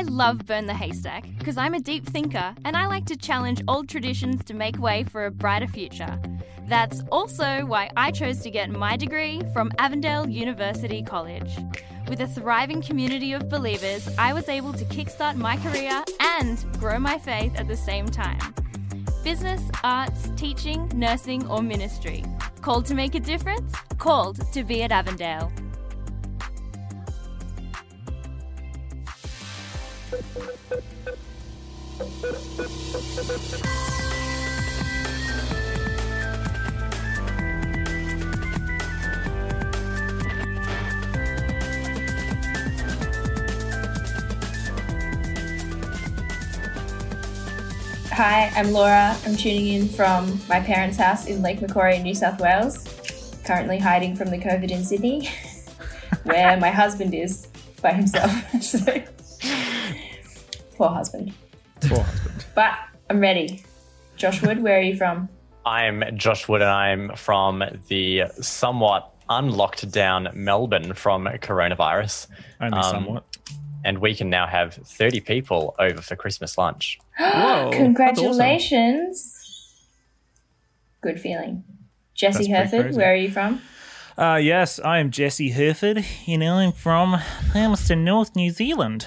I love Burn the Haystack because I'm a deep thinker and I like to challenge old traditions to make way for a brighter future. That's also why I chose to get my degree from Avondale University College. With a thriving community of believers, I was able to kickstart my career and grow my faith at the same time. Business, arts, teaching, nursing or ministry. Called to make a difference? Called to be at Avondale. Hi, I'm Laura. I'm tuning in from my parents' house in Lake Macquarie, New South Wales, currently hiding from the COVID in Sydney, where my husband is by himself. So, poor husband. Poor husband. But I'm ready. Josh Wood, where are you from? I'm Josh Wood and I'm from the somewhat unlocked down Melbourne from coronavirus. Only somewhat. And we can now have 30 people over for Christmas lunch. Whoa, congratulations. Awesome. Good feeling. Jesse Herford, where are you from? Yes, I am Jesse Herford. You know, I'm from Palmerston North, New Zealand.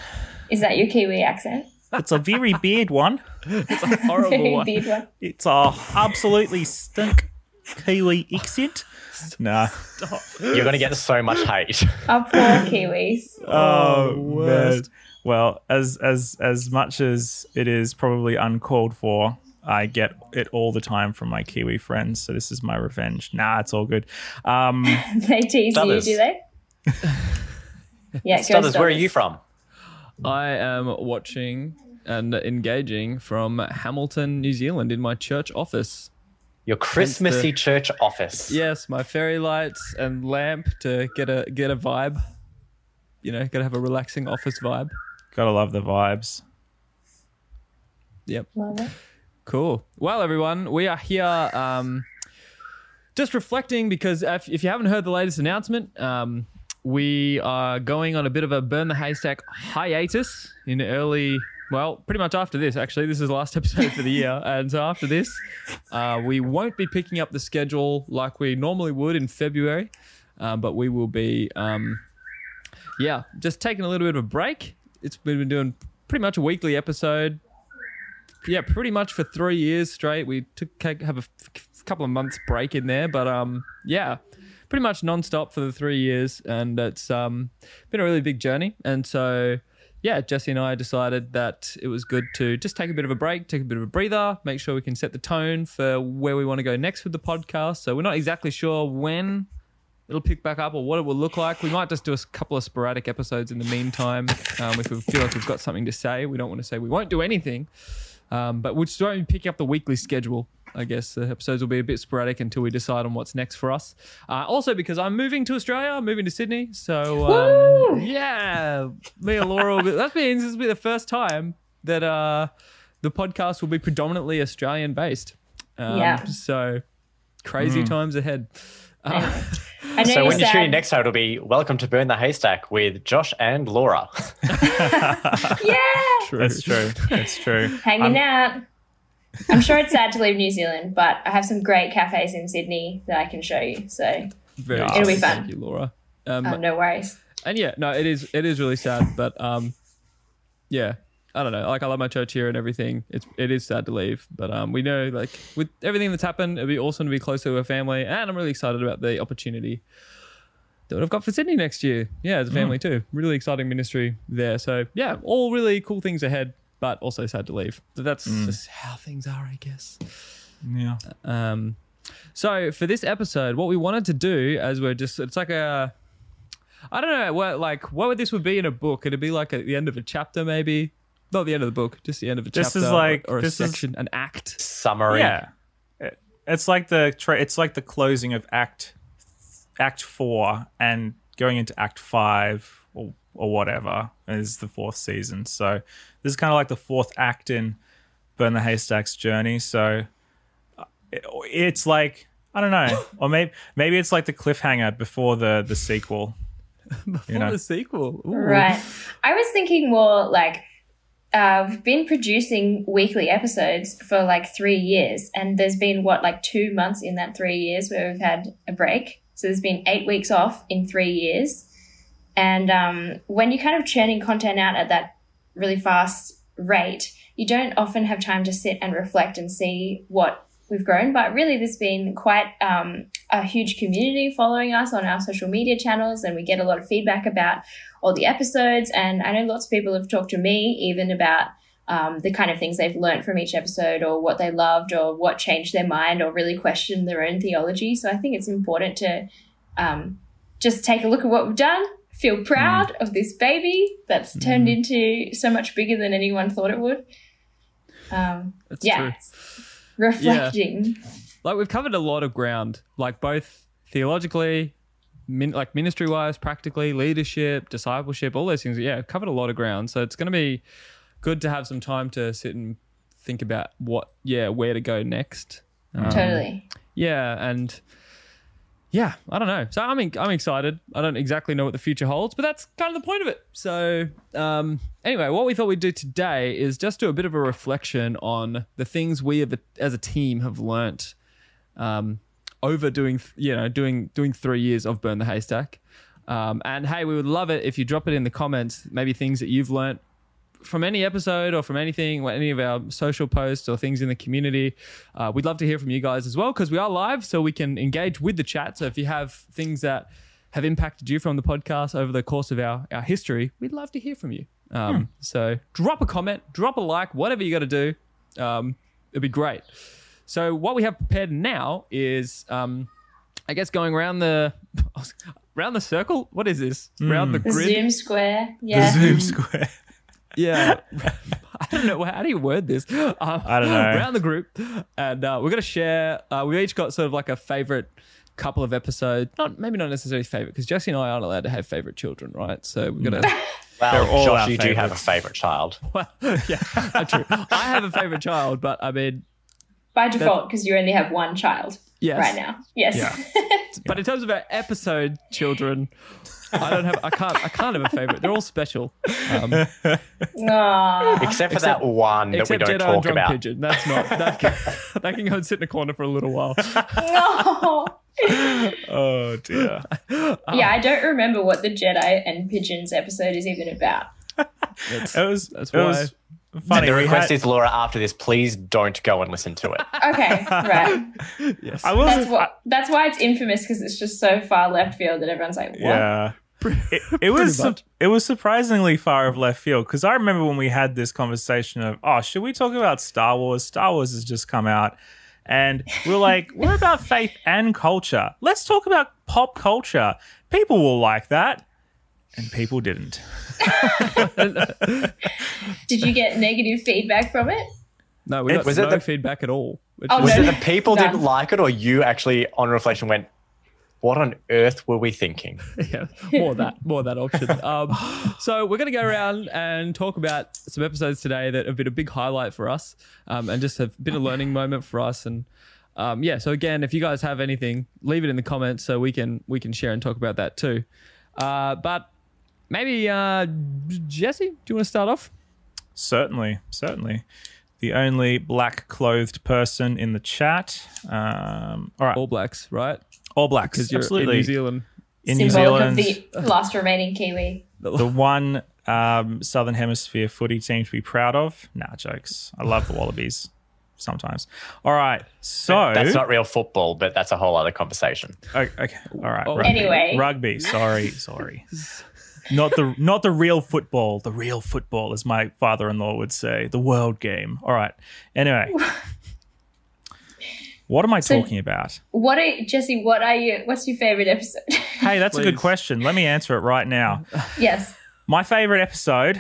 Is that your Kiwi accent? It's a very bad one. It's a horrible very one. It's a absolutely stink Kiwi accent. No. Stop. You're going to get so much hate. Oh, poor Kiwis. Oh, worst. Man. Well, as much as it is probably uncalled for, I get it all the time from my Kiwi friends, so this is my revenge. Nah, it's all good. They tease Stutters. You, do they? Yeah, Stutters, Stutters, where are you from? I am watching and engaging from Hamilton, New Zealand in my church office. Your Christmassy church office. Yes, my fairy lights and lamp to get a vibe. You know, gotta have a relaxing office vibe. Gotta love the vibes. Yep. Love it. Cool. Well, everyone, we are here just reflecting because if you haven't heard the latest announcement, we are going on a bit of a Burn the Haystack hiatus in early... Well, pretty much after this, actually. This is the last episode for the year. And so after this, we won't be picking up the schedule like we normally would in February. But we will be, just taking a little bit of a break. We've been doing pretty much a weekly episode. Yeah, pretty much for 3 years straight. We have a couple of months break in there. But, pretty much nonstop for the 3 years. And it's been a really big journey. And so... Yeah, Jesse and I decided that it was good to just take a bit of a break, take a bit of a breather, make sure we can set the tone for where we want to go next with the podcast. So we're not exactly sure when it'll pick back up or what it will look like. We might just do a couple of sporadic episodes in the meantime if we feel like we've got something to say. We don't want to say we won't do anything, but we'll just try and pick up the weekly schedule. I guess the episodes will be a bit sporadic until we decide on what's next for us. Also because I'm moving to Australia, I'm moving to Sydney. So, me and Laura, that means this will be the first time that the podcast will be predominantly Australian based. So crazy times ahead. So when you tune in next time, it'll be Welcome to Burn the Haystack with Josh and Laura. Yeah. True. That's true. Hanging out. I'm sure it's sad to leave New Zealand, but I have some great cafes in Sydney that I can show you. So it'll be fun. Thank you, Laura. No worries. And it is really sad, but I don't know. Like I love my church here and everything. It is sad to leave, but we know like with everything that's happened, it'd be awesome to be close to our family, and I'm really excited about the opportunity that I've got for Sydney next year. Yeah, as a family too. Really exciting ministry there. So yeah, all really cool things ahead. But also sad to leave. So that's just how things are, I guess. Yeah. So for this episode, what we wanted to do as it's like a, I don't know, what would this would be in a book? It'd be like at the end of a chapter maybe. Not the end of the book, just the end of a chapter. This is like, or a section, an act. Summary. Yeah. It's like the closing of Act 4 and going into Act 5 or whatever is the fourth season. So this is kind of like the fourth act in Burn the Haystack's journey. So it's like, I don't know, or maybe it's like the cliffhanger before the sequel. Before the sequel. Ooh. Right. I was thinking more like we've been producing weekly episodes for like 3 years, and there's been like 2 months in that 3 years where we've had a break. So there's been 8 weeks off in 3 years. And when you're kind of churning content out at that really fast rate, you don't often have time to sit and reflect and see what we've grown. But really there's been quite a huge community following us on our social media channels, and we get a lot of feedback about all the episodes. And I know lots of people have talked to me even about the kind of things they've learned from each episode, or what they loved, or what changed their mind, or really questioned their own theology. So I think it's important to just take a look at what we've done, feel proud of this baby that's turned into so much bigger than anyone thought it would. That's true. Reflecting. Yeah. Like, we've covered a lot of ground, like both theologically, like ministry-wise, practically, leadership, discipleship, all those things. Yeah, covered a lot of ground. So it's going to be good to have some time to sit and think about where to go next. Totally. Yeah, and yeah, I don't know. So I'm excited. I don't exactly know what the future holds, but that's kind of the point of it. So anyway, what we thought we'd do today is just do a bit of a reflection on the things we have, as a team, have learnt over doing 3 years of Burn the Haystack. And hey, we would love it if you drop it in the comments, maybe things that you've learnt from any episode or from anything, any of our social posts or things in the community. We'd love to hear from you guys as well, because we are live, so we can engage with the chat. So if you have things that have impacted you from the podcast over the course of our history, we'd love to hear from you. So drop a comment, drop a like, whatever you got to do. It'd be great. So what we have prepared now is, I guess, going around the circle. What is this? Round the grid? Zoom square. Yeah. The Zoom square. Yeah, I don't know. How do you word this? I don't know. Around the group, and we're going to share. We've each got sort of like a favorite couple of episodes. Not necessarily favorite, because Jesse and I aren't allowed to have favorite children, right? So we're going to. Well, Josh, you do have a favorite child. Well, yeah, that's true. I have a favorite child, but I mean, by default, because you only have one child right now. Yes. Yeah. But in terms of our episode children, I can't have a favorite. They're all special. Except for that one that we don't talk about. Pigeon. That's not. That can go and sit in a corner for a little while. No. Oh dear. Yeah, I don't remember what the Jedi and Pigeons episode is even about. That's why. Funny. The request is, Laura, after this, please don't go and listen to it. Okay, right. Yes. That's why it's infamous, because it's just so far left field that everyone's like, what? Yeah. It was surprisingly far of left field, because I remember when we had this conversation of, should we talk about Star Wars? Star Wars has just come out. And we're like, we're about faith and culture. Let's talk about pop culture. People will like that. And people didn't. Did you get negative feedback from it? No, we got no feedback at all. Was it the people didn't like it, or you actually, on reflection, went, what on earth were we thinking? Yeah, more that option. So we're going to go around and talk about some episodes today that have been a big highlight for us, and just have been a learning moment for us. And so again, if you guys have anything, leave it in the comments so we can share and talk about that too. But maybe, Jesse, do you want to start off? Certainly. The only black-clothed person in the chat. All right. All Blacks, right? All Blacks, because you're absolutely in New Zealand. Symbolic of the last remaining Kiwi. The one Southern Hemisphere footy team to be proud of. Nah, jokes. I love the Wallabies sometimes. All right, so... That's not real football, but that's a whole other conversation. Okay. All right. Oh, anyway. Rugby, sorry. Not the real football. The real football, as my father-in-law would say. The world game. All right. Anyway. What am I talking about? Jesse, what's your favourite episode? Hey, that's a good question. Let me answer it right now. Yes. My favourite episode,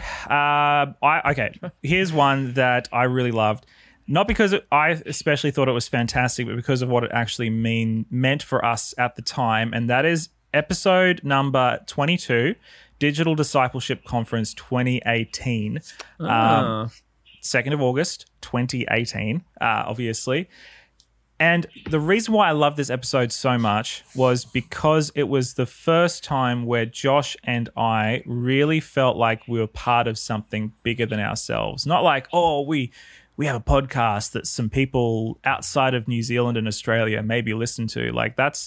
here's one that I really loved. Not because I especially thought it was fantastic, but because of what it actually meant for us at the time. And that is episode number 22, Digital Discipleship Conference 2018. 2nd of August, 2018, obviously. And the reason why I love this episode so much was because it was the first time where Josh and I really felt like we were part of something bigger than ourselves. Not like, oh, we have a podcast that some people outside of New Zealand and Australia maybe listen to. Like that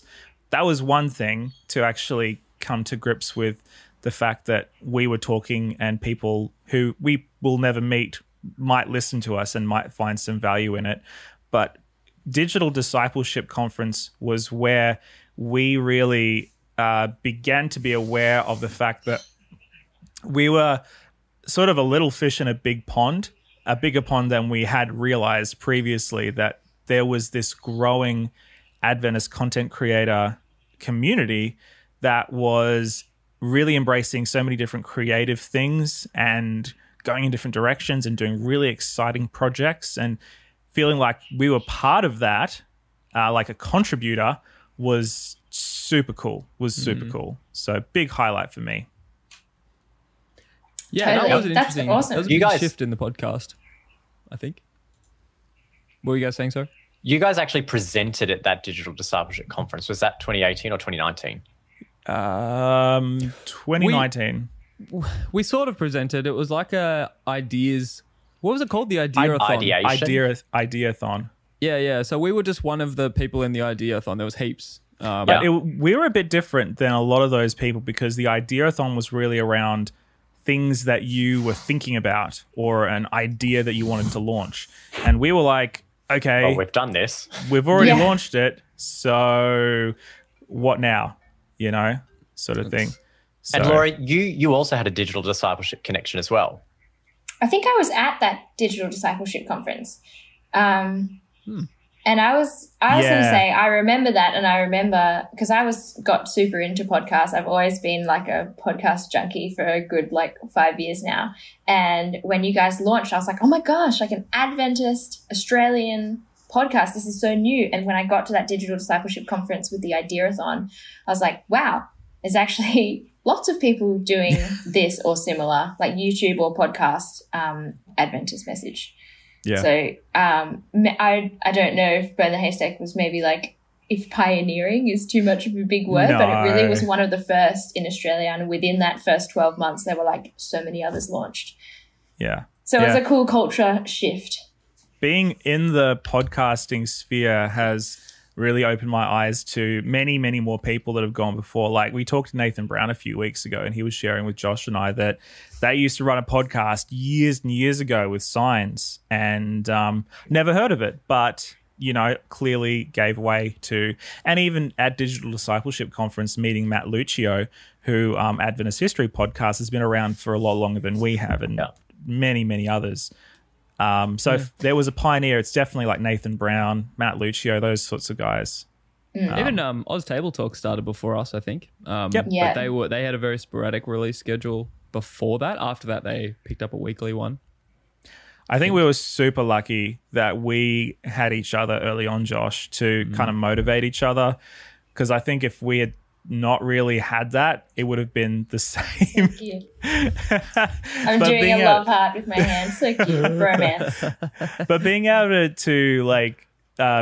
was one thing, to actually come to grips with the fact that we were talking and people who we will never meet might listen to us and might find some value in it. But Digital Discipleship Conference was where we really began to be aware of the fact that we were sort of a little fish in a big pond, a bigger pond than we had realized previously, that there was this growing Adventist content creator community that was really embracing so many different creative things and going in different directions and doing really exciting projects, and feeling like we were part of that, like a contributor, was super cool, So big highlight for me. Yeah, totally. That was an interesting, awesome. That was a big shift in the podcast, I think. What were you guys saying, sir? You guys actually presented at that Digital Discipleship Conference. Was that 2018 or 2019? 2019. We sort of presented. It was like a ideas... What was it called? The Ideathon. Ideathon. Yeah. So we were just one of the people in the Ideathon. There was heaps. We were a bit different than a lot of those people, because the Ideathon was really around things that you were thinking about or an idea that you wanted to launch. And we were like, okay. Well, we've done this. We've already launched it. So what now? You know, sort of thing. So. And Laura, you also had a Digital Discipleship connection as well. I think I was at that Digital Discipleship Conference. And I was going to say, I remember that, and I remember because got super into podcasts. I've always been like a podcast junkie for a good 5 years now. And when you guys launched, I was like, oh my gosh, like an Adventist Australian podcast. This is so new. And when I got to that Digital Discipleship Conference with the Ideathon, I was like, wow, there's actually lots of people doing this or similar, like YouTube or podcast Adventist message. Yeah. So I don't know if Burn the Haystack was maybe if pioneering is too much of a big word, but it really was one of the first in Australia. And within that first 12 months, there were so many others launched. Yeah. So it was a cool culture shift. Being in the podcasting sphere has really opened my eyes to many, many more people that have gone before. Like we talked to Nathan Brown a few weeks ago, and he was sharing with Josh and I that they used to run a podcast years and years ago with signs, and never heard of it, but, you know, clearly gave way to, and even at Digital Discipleship Conference, meeting Matt Lucio, who Adventist History Podcast has been around for a lot longer than we have, and many, many others. If there was a pioneer, it's definitely like Nathan Brown, Matt Lucio, those sorts of guys. Even Oz Table Talk started before us, I think. But they had a very sporadic release schedule before that. After that, they picked up a weekly one. I think we were super lucky that we had each other early on, Josh, to kind of motivate each other, because I think if we had not really had that, it would have been the same. Thank you. I'm doing a love heart with my hands. So cute. Romance. But being able to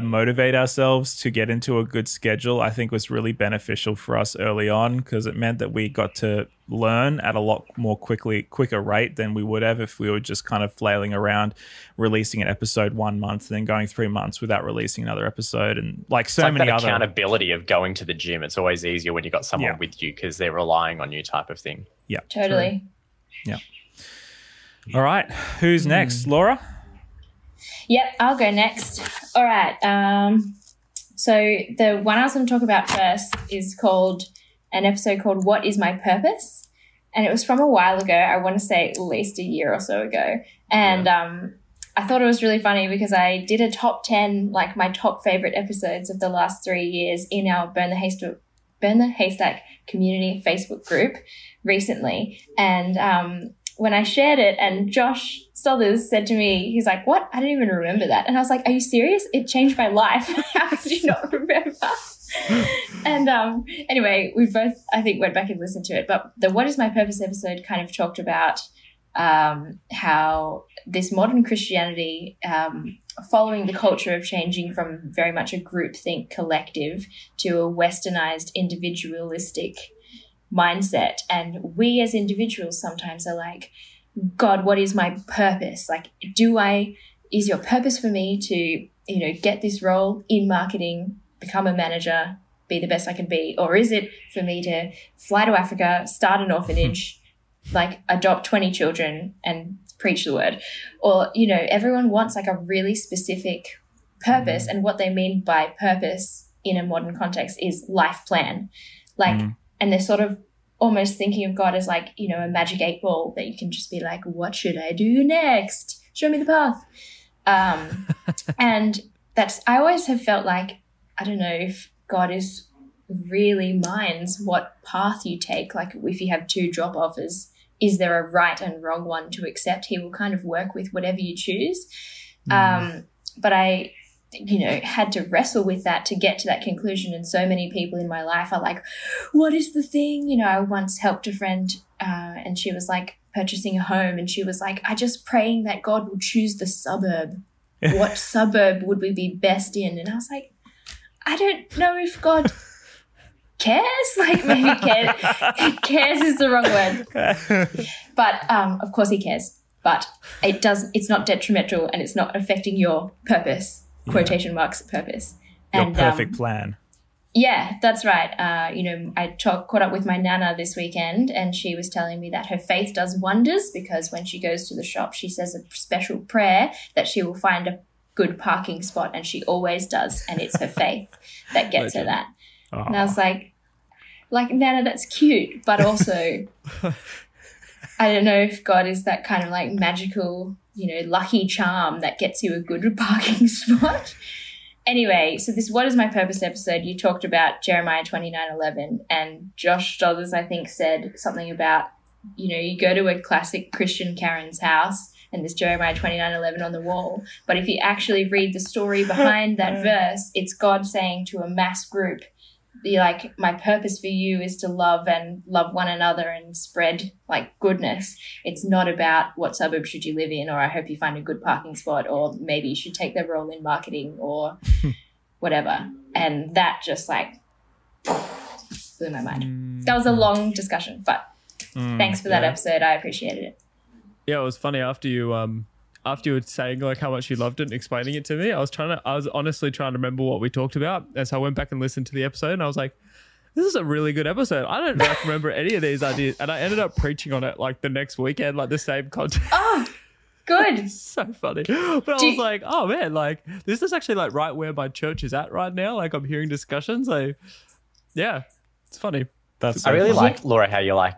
motivate ourselves to get into a good schedule, I think was really beneficial for us early on, because it meant that we got to learn at a lot more quicker rate than we would have if we were just kind of flailing around, releasing an episode 1 month, then going 3 months without releasing another episode, and it's accountability of going to the gym. It's always easier when you got someone with you, because they're relying on you, type of thing. Yeah, totally. True. Yeah. All right, who's next, Laura? Yep, I'll go next. All right. So the one I was going to talk about first is an episode called What is My Purpose? And it was from a while ago. I want to say at least a year or so ago. And I thought it was really funny because I did a top 10, my top favorite episodes of the last 3 years in our Burn the Haystack community Facebook group recently. And when I shared it, and Josh Stothers said to me, he's like, what? I don't even remember that. And I was like, are you serious? It changed my life. How could you not remember? And anyway, we both, I think, went back and listened to it. But the What is My Purpose episode kind of talked about how this modern Christianity following the culture of changing from very much a groupthink collective to a westernized individualistic mindset. And we as individuals sometimes are like, God, what is my purpose? Like, is your purpose for me to, get this role in marketing, become a manager, be the best I can be? Or is it for me to fly to Africa, start an orphanage, like adopt 20 children and preach the word? Or, everyone wants like a really specific purpose. And what they mean by purpose in a modern context is life plan. Like, and they're sort of almost thinking of God as like, a magic 8 ball that you can just be like, what should I do next? Show me the path. And I always have felt like, I don't know if God really minds what path you take. Like if you have 2 job offers, is there a right and wrong one to accept? He will kind of work with whatever you choose. But I, had to wrestle with that to get to that conclusion. And so many people in my life are like, what is the thing? I once helped a friend and she was like purchasing a home, and she was like, I just praying that God will choose the suburb. What suburb would we be best in? And I was like, I don't know if God cares. Like maybe cares is the wrong word. But of course he cares. But it's not detrimental, and it's not affecting your purpose, quotation marks purpose. And your perfect plan. Yeah, that's right. I caught up with my nana this weekend, and she was telling me that her faith does wonders because when she goes to the shop, she says a special prayer that she will find a good parking spot, and she always does, and it's her faith that gets her that. Aww. And I was like, Nana, that's cute, but also I don't know if God is that kind of like magical, lucky charm that gets you a good parking spot. Anyway, so this What Is My Purpose episode, you talked about Jeremiah 29:11, and Josh Dothers, I think, said something about, you go to a classic Christian Karen's house and there's Jeremiah 29:11 on the wall. But if you actually read the story behind that verse, it's God saying to a mass group, my purpose for you is to love one another and spread like goodness. It's not about what suburb should you live in, or I hope you find a good parking spot, or maybe you should take their role in marketing or whatever. And that just like blew my mind. That was a long discussion, but thanks for that episode. I appreciated it. Yeah, it was funny after you were saying like how much you loved it and explaining it to me, I was honestly trying to remember what we talked about. And so I went back and listened to the episode, and I was like, this is a really good episode. I don't remember any of these ideas. And I ended up preaching on it like the next weekend, like the same content. Oh, good. So funny. But I was like, oh man, like this is actually like right where my church is at right now. Like I'm hearing discussions. Like, yeah, it's funny. I really like, Laura, how you like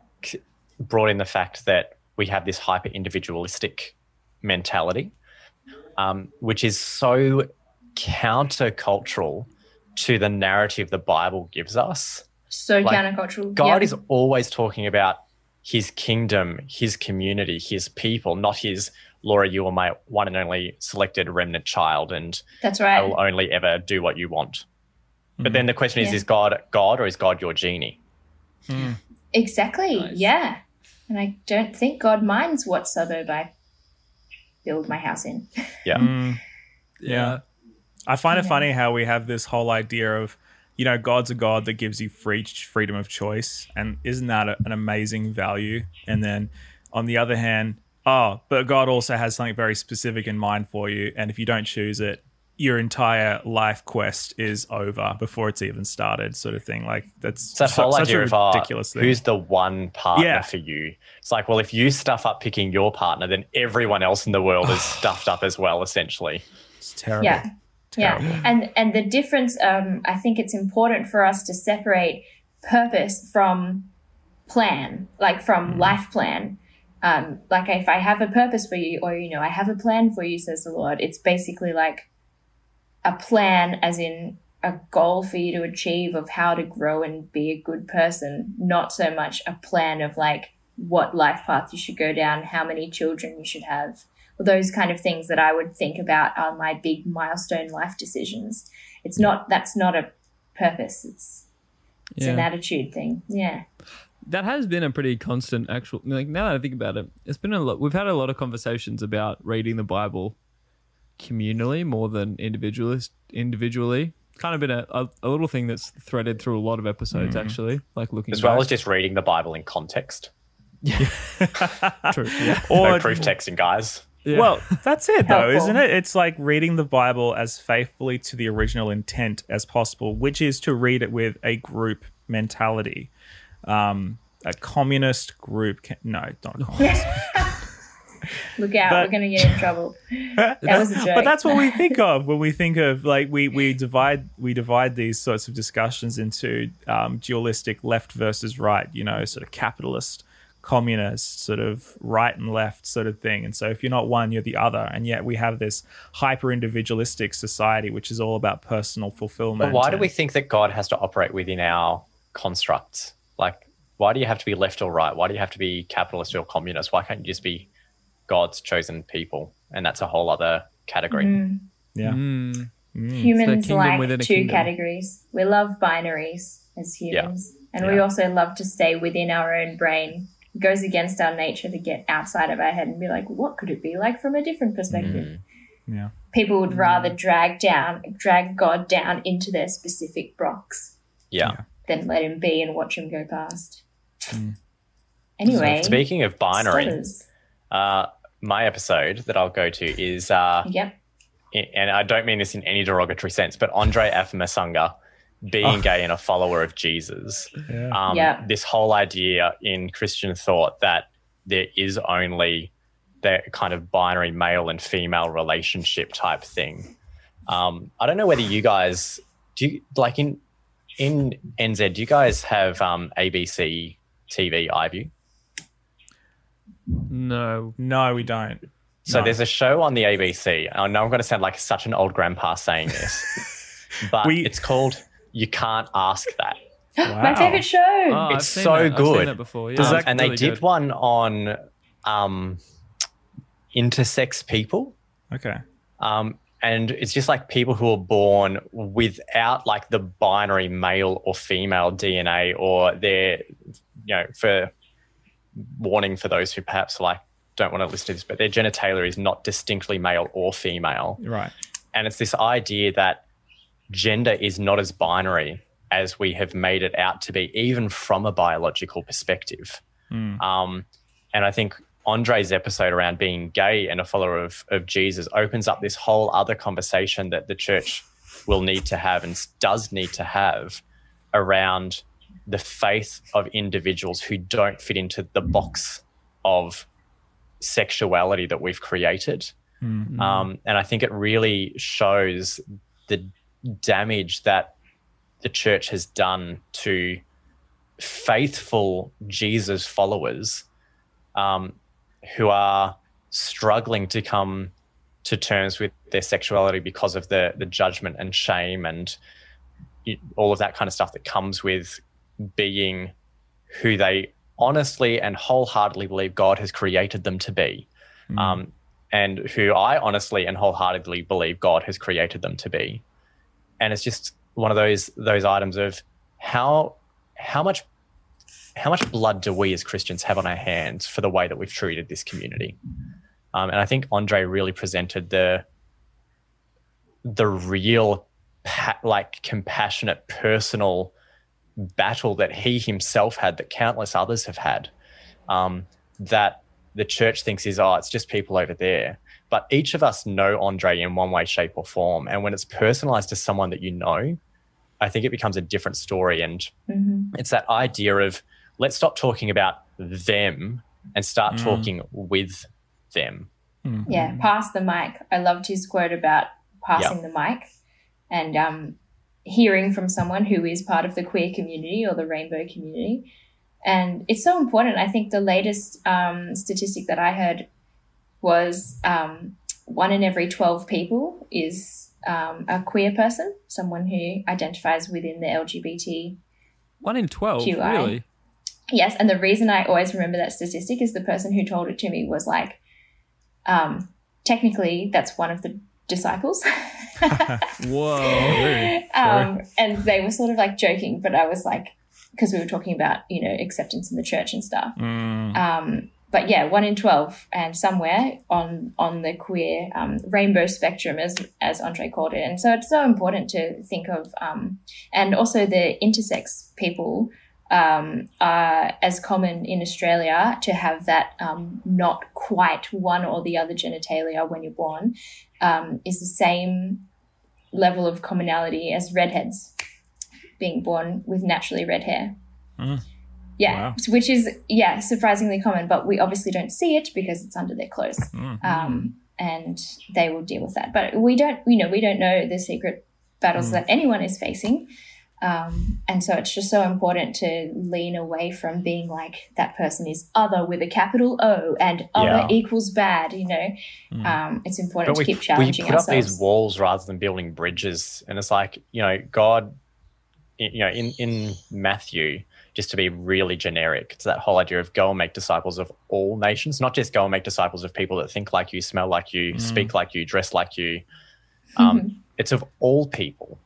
brought in the fact that we have this hyper individualistic mentality, which is so countercultural to the narrative the Bible gives us. So like, countercultural. God is always talking about his kingdom, his community, his people, not his, Laura, you are my one and only selected remnant child, and that's right, I will only ever do what you want. But then the question is God, or is God your genie? Exactly. Nice. Yeah. And I don't think God minds what suburb I build my house in. Yeah. I find it funny how we have this whole idea of, God's a God that gives you freedom of choice. And isn't that an amazing value? And then on the other hand, but God also has something very specific in mind for you. And if you don't choose it, your entire life quest is over before it's even started, sort of thing. Like that's that whole idea of ridiculous thing. Who's the one partner for you? It's like, well, if you stuff up picking your partner, then everyone else in the world is stuffed up as well, essentially. It's terrible. Yeah. And the difference, I think it's important for us to separate purpose from plan, like from life plan. Like if I have a purpose for you, or, I have a plan for you, says the Lord, it's basically like a plan as in a goal for you to achieve of how to grow and be a good person, not so much a plan of like what life path you should go down, how many children you should have, those kind of things that I would think about are my big milestone life decisions. It's not, that's not a purpose. It's an attitude thing. Yeah. That has been a pretty constant actual, like now that I think about it, it's been a lot, we've had a lot of conversations about reading the Bible communally more than individually. Kind of been a little thing that's threaded through a lot of episodes, actually, like looking as well as just reading the Bible in context. Yeah, true. Yeah. Or no proof texting, guys. Yeah. Well, that's it though, isn't it? It's like reading the Bible as faithfully to the original intent as possible, which is to read it with a group mentality. A communist group. Not a communist. Look out, we're going to get in trouble. That was a joke. But that's what we think of when we think of, like, we divide these sorts of discussions into dualistic left versus right, you know, sort of capitalist, communist, sort of right and left sort of thing. And so if you're not one, you're the other. And yet we have this hyper individualistic society, which is all about personal fulfillment. But why do we think that God has to operate within our constructs? Like, why do you have to be left or right? Why do you have to be capitalist or communist? Why can't you just be God's chosen people? And that's a whole other category. Humans like two categories. We love binaries as humans, and we also love to stay within our own brain. Goes against our nature to get outside of our head and be like, what could it be like from a different perspective? People would rather drag God down into their specific box than let him be and watch him go past. Anyway, so speaking of binary, my episode that I'll go to is and I don't mean this in any derogatory sense, but Andre Afemasunga being gay and a follower of Jesus. This whole idea in Christian thought that there is only that kind of binary male and female relationship type thing. I don't know whether you guys in NZ, do you guys have ABC TV iView? No, we don't. So there's a show on the ABC. I know I'm going to sound like such an old grandpa saying this, but it's called You Can't Ask That. Wow. My favorite show. Oh, it's so good. I've seen that before. Yeah. And really they did one on intersex people. Okay. And it's just like people who are born without like the binary male or female DNA, or they're, you know, for warning for those who perhaps like don't want to listen to this, but their genitalia is not distinctly male or female. Right. And it's this idea that gender is not as binary as we have made it out to be, even from a biological perspective. And I think Andre's episode around being gay and a follower of Jesus opens up this whole other conversation that the church will need to have and does need to have around the faith of individuals who don't fit into the box of sexuality that we've created. And I think it really shows the damage that the church has done to faithful Jesus followers who are struggling to come to terms with their sexuality because of the judgment and shame and all of that kind of stuff that comes with being who they honestly and wholeheartedly believe God has created them to be, and who I honestly and wholeheartedly believe God has created them to be. And it's just one of those items of how much blood do we as Christians have on our hands for the way that we've treated this community? And I think Andre really presented the real compassionate personal battle that he himself had, that countless others have had, that the church thinks is, it's just people over there. But each of us know Andre in one way, shape, or form. And when it's personalized to someone that you know, I think it becomes a different story. And it's that idea of let's stop talking about them and start talking with them. Yeah, pass the mic. I loved his quote about passing the mic and hearing from someone who is part of the queer community or the rainbow community. And it's so important. I think the latest statistic that I heard was 1 in every 12 people is a queer person, someone who identifies within the LGBT. 1 in 12, QI. Really? Yes, and the reason I always remember that statistic is the person who told it to me was like, technically that's one of the disciples. Whoa. Really? And they were sort of like joking, but I was like, because we were talking about, you know, acceptance in the church and stuff. But yeah, 1 in 12 and somewhere on the queer rainbow spectrum, as Andre called it. And so it's so important to think of, and also the intersex people are as common in Australia to have that not quite one or the other genitalia when you're born is the same level of commonality as redheads being born with naturally red hair. Mm. Yeah, wow. Which is, yeah, surprisingly common, but we obviously don't see it because it's under their clothes, mm-hmm. And they will deal with that. But we don't know the secret battles that anyone is facing, and so it's just so important to lean away from being like, that person is other with a capital O and other equals bad, you know. Mm. It's important to keep challenging ourselves. We put up these walls rather than building bridges, and it's like, you know, God, you know, in Matthew, just to be really generic, it's that whole idea of go and make disciples of all nations, not just go and make disciples of people that think like you, smell like you, speak like you, dress like you. It's of all people.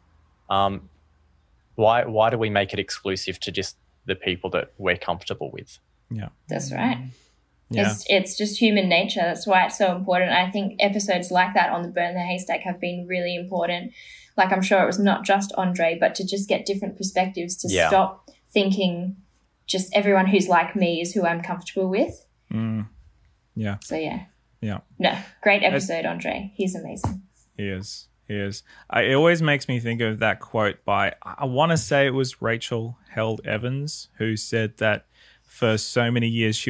Why do we make it exclusive to just the people that we're comfortable with? Yeah, that's right. Yeah. It's just human nature. That's why it's so important. I think episodes like that on the Burn the Haystack have been really important. Like, I'm sure it was not just Andre, but to just get different perspectives, to stop thinking just everyone who's like me is who I'm comfortable with. Yeah. So, yeah. Yeah. No, great episode, Andre. He's amazing. He is. It always makes me think of that quote by, I want to say it was Rachel Held Evans, who said that for so many years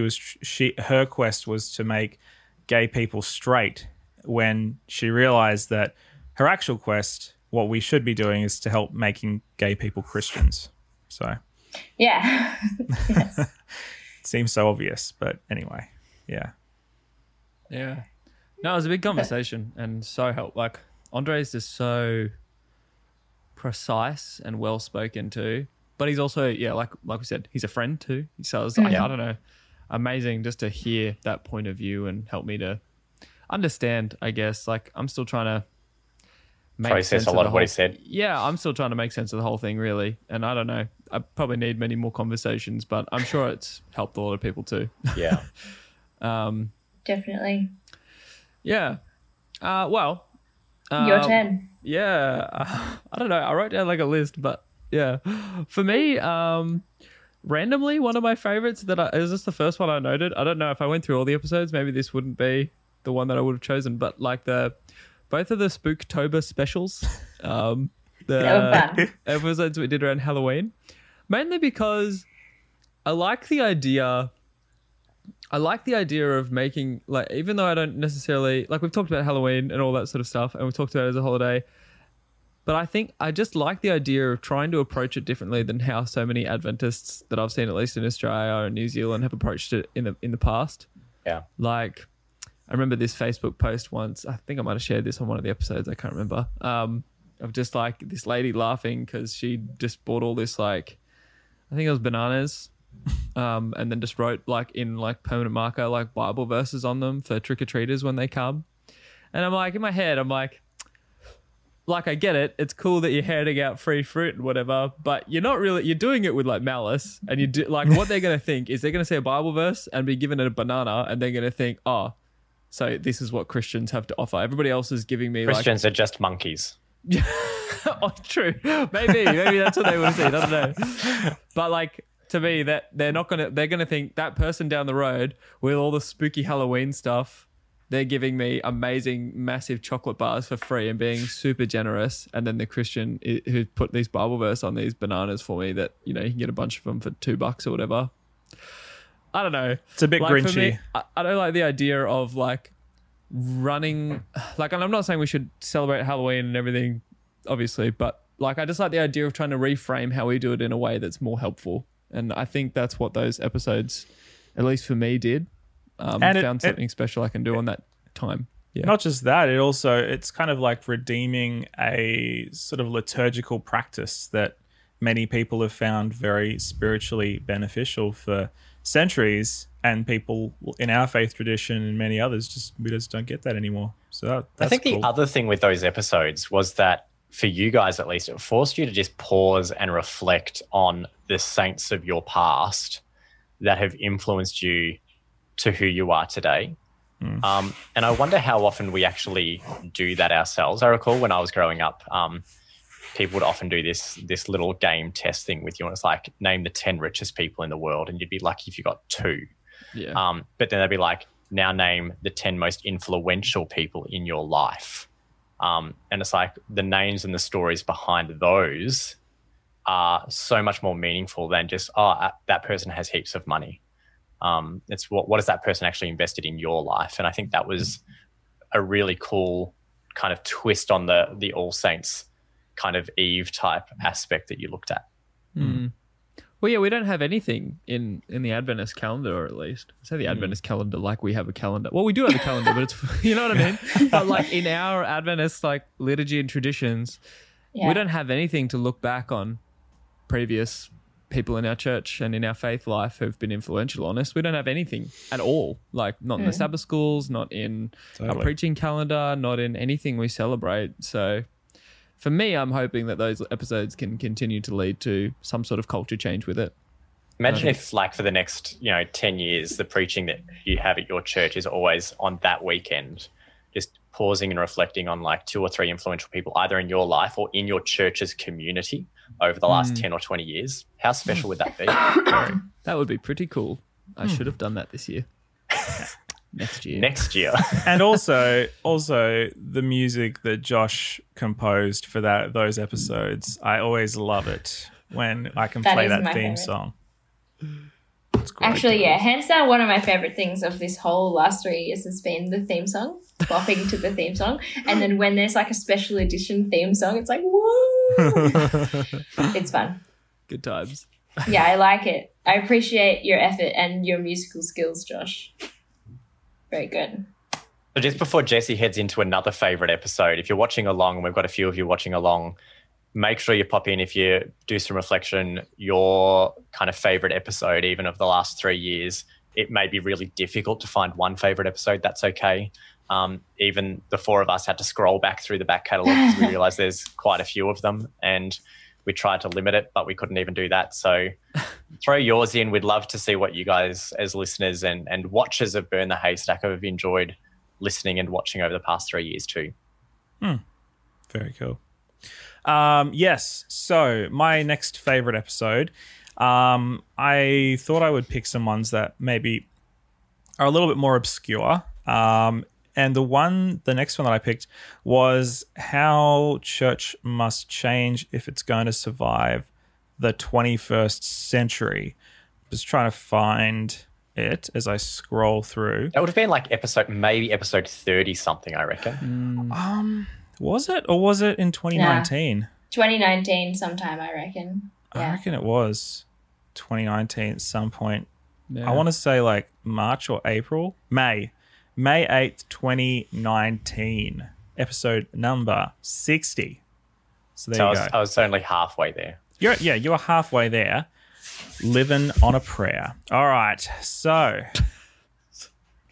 her quest was to make gay people straight, when she realized that her actual quest, what we should be doing, is to help making gay people Christians. So... yeah. Yes. It seems so obvious, but anyway, yeah. No, it was a big conversation and so helped. Like, Andre's just so precise and well spoken too, but he's also, like we said, he's a friend too. So it's I don't know, amazing just to hear that point of view and help me to understand. I guess, like, I'm still trying to process a lot of what he said. Yeah, I'm still trying to make sense of the whole thing, really. And I don't know, I probably need many more conversations, but I'm sure it's helped a lot of people too. Yeah. Definitely. Yeah. Well, your turn. Yeah. I don't know. I wrote down like a list, but yeah. For me, randomly, one of my favorites is this the first one I noted? I don't know if I went through all the episodes, maybe this wouldn't be the one that I would have chosen, but like both of the Spooktober specials, the episodes we did around Halloween, mainly because I like the idea of making, like, even though I don't necessarily, like, we've talked about Halloween and all that sort of stuff, and we talked about it as a holiday, but I think I just like the idea of trying to approach it differently than how so many Adventists that I've seen, at least in Australia and New Zealand, have approached it in the past. Yeah. Like, I remember this Facebook post once. I think I might have shared this on one of the episodes. I can't remember. Of just like this lady laughing because she just bought all this, like, I think it was bananas, and then just wrote like in like permanent marker like Bible verses on them for trick-or-treaters when they come. And I'm like, in my head, I'm like I get it. It's cool that you're handing out free fruit and whatever, but you're not really, you're doing it with like malice, and you do, like, what they're going to think is they're going to say a Bible verse and be given a banana, and they're going to think, oh, so this is what Christians have to offer. Everybody else is giving me Christians are just monkeys. Oh, true. Maybe that's what they would have said. I don't know. But like, to me, that they're gonna think that person down the road with all the spooky Halloween stuff, they're giving me amazing, massive chocolate bars for free and being super generous. And then the Christian who put these Bible verse on these bananas for me, that, you know, you can get a bunch of them for $2 or whatever. I don't know. It's a bit like, grinchy. For me, I don't like the idea of like running, like, and I'm not saying we should celebrate Halloween and everything, obviously, but like, I just like the idea of trying to reframe how we do it in a way that's more helpful. And I think that's what those episodes, at least for me, did. Found something special I can do on that time. Yeah. Not just that, it's kind of like redeeming a sort of liturgical practice that many people have found very spiritually beneficial for centuries, and people in our faith tradition and many others just don't get that anymore. So that's I think cool. The other thing with those episodes was that, for you guys at least, it forced you to just pause and reflect on the saints of your past that have influenced you to who you are today. Mm. And I wonder how often we actually do that ourselves. I recall when I was growing up, people would often do this little game test thing with you, and it's like, name the 10 richest people in the world, and you'd be lucky if you got two. Yeah. But then they'd be like, now name the 10 most influential people in your life. And it's like the names and the stories behind those are so much more meaningful than just, oh, that person has heaps of money. It's what has that person actually invested in your life? And I think that was a really cool kind of twist on the All Saints kind of Eve type aspect that you looked at. Mm. Well, yeah, we don't have anything in the Adventist calendar, or at least say the Adventist calendar, like we have a calendar. Well, we do have a calendar, but it's, you know what I mean? But like in our Adventist like liturgy and traditions, we don't have anything to look back on previous people in our church and in our faith life who've been influential on us. We don't have anything at all, like not in the Sabbath schools, not in our preaching calendar, not in anything we celebrate. So for me, I'm hoping that those episodes can continue to lead to some sort of culture change with it. Imagine if like for the next, 10 years, the preaching that you have at your church is always on that weekend, just pausing and reflecting on like 2 or 3 influential people either in your life or in your church's community over the last 10 or 20 years. How special would that be? That would be pretty cool. I should have done that this year. Next year. And also the music that Josh composed for those episodes. I always love it when I can play that theme song. It's great. Actually, yeah, hands down one of my favorite things of this whole last 3 years has been the theme song, bopping to the theme song. And then when there's like a special edition theme song, it's like, woo! It's fun. Good times. Yeah, I like it. I appreciate your effort and your musical skills, Josh. Very good. So just before Jesse heads into another favourite episode, if you're watching along, and we've got a few of you watching along, make sure you pop in, if you do some reflection, your kind of favourite episode, even of the last 3 years. It may be really difficult to find one favourite episode. That's okay. Even the four of us had to scroll back through the back catalogue because we realised there's quite a few of them, and we tried to limit it, but we couldn't even do that. So throw yours in. We'd love to see what you guys as listeners and watchers of Burn the Haystack have enjoyed listening and watching over the past 3 years too. Very cool. Yes. So my next favorite episode, I thought I would pick some ones that maybe are a little bit more obscure. And the next one that I picked was how church must change if it's going to survive the 21st century. I was trying to find it as I scroll through. That would have been like maybe episode 30 something, I reckon. Was it? Or was it in 2019? 2019 sometime, I reckon. Yeah. I reckon it was 2019 at some point. Yeah. I want to say like March or April. May 8th, 2019, episode number 60. So there you go. I was only halfway there. You were halfway there, living on a prayer. All right. So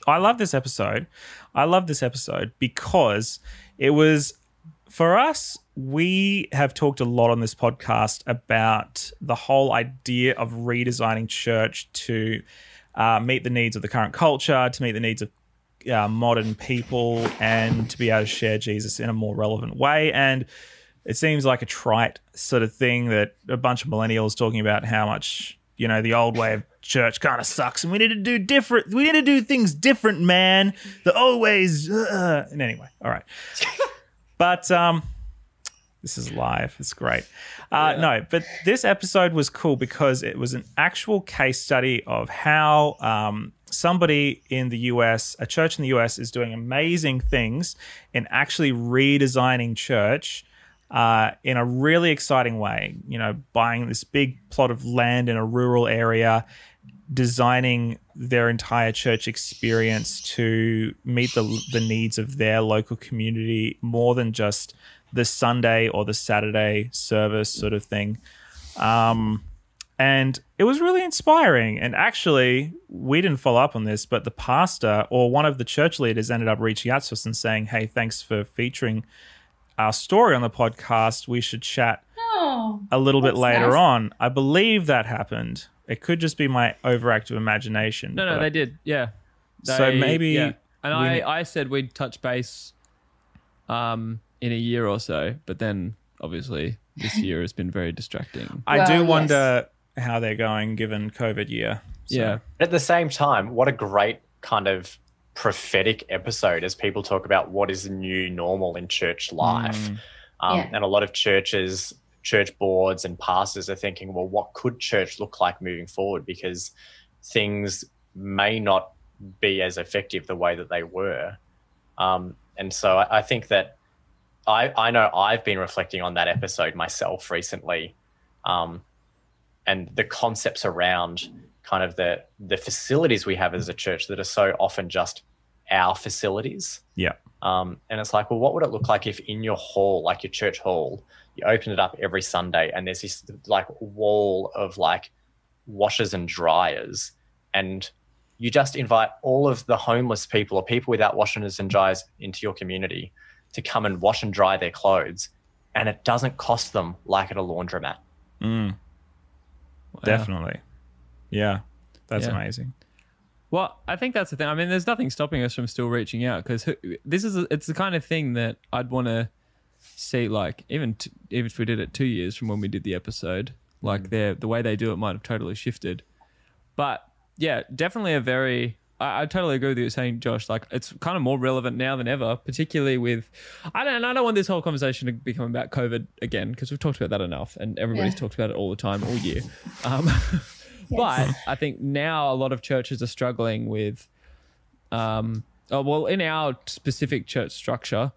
I love this episode. Because it was, for us, we have talked a lot on this podcast about the whole idea of redesigning church to meet the needs of the current culture, to meet the needs of modern people, and to be able to share Jesus in a more relevant way. And it seems like a trite sort of thing that a bunch of millennials talking about how much, the old way of church kind of sucks and we need to do different. We need to do things different, man. The old ways. And anyway, all right. But this is live. It's great. No, but this episode was cool because it was an actual case study of how somebody in the US, a church in the US, is doing amazing things in actually redesigning church in a really exciting way. Buying this big plot of land in a rural area, designing their entire church experience to meet the needs of their local community more than just the Sunday or the Saturday service sort of thing. And it was really inspiring. And actually, we didn't follow up on this, but the pastor or one of the church leaders ended up reaching out to us and saying, hey, thanks for featuring our story on the podcast. We should chat a little bit later on. I believe that happened. It could just be my overactive imagination. No, they did. Yeah. So maybe... Yeah. And I said we'd touch base in a year or so, but then obviously this year has been very distracting. I do wonder how they're going given COVID year. So. Yeah. At the same time, what a great kind of prophetic episode as people talk about what is the new normal in church life. And a lot of churches, church boards and pastors are thinking, well, what could church look like moving forward? Because things may not be as effective the way that they were. And so I think that I know I've been reflecting on that episode myself recently, and the concepts around kind of the facilities we have as a church that are so often just our facilities. Yeah. And it's like, well, what would it look like if in your hall, like your church hall, you open it up every Sunday and there's this like wall of like washers and dryers, and you just invite all of the homeless people or people without washers and dryers into your community to come and wash and dry their clothes, and it doesn't cost them like at a laundromat. Mm. Wow. Definitely. Yeah, that's amazing. Well, I think that's the thing. I mean, there's nothing stopping us from still reaching out, because this is it's the kind of thing that I'd want to see, like, even if we did it 2 years from when we did the episode, like the way they do it might have totally shifted. But yeah, definitely a very... I totally agree with you saying, Josh, like it's kind of more relevant now than ever, particularly with... I don't want this whole conversation to become about COVID again, because we've talked about that enough and everybody's talked about it all the time, all year. But I think now a lot of churches are struggling with... in our specific church structure,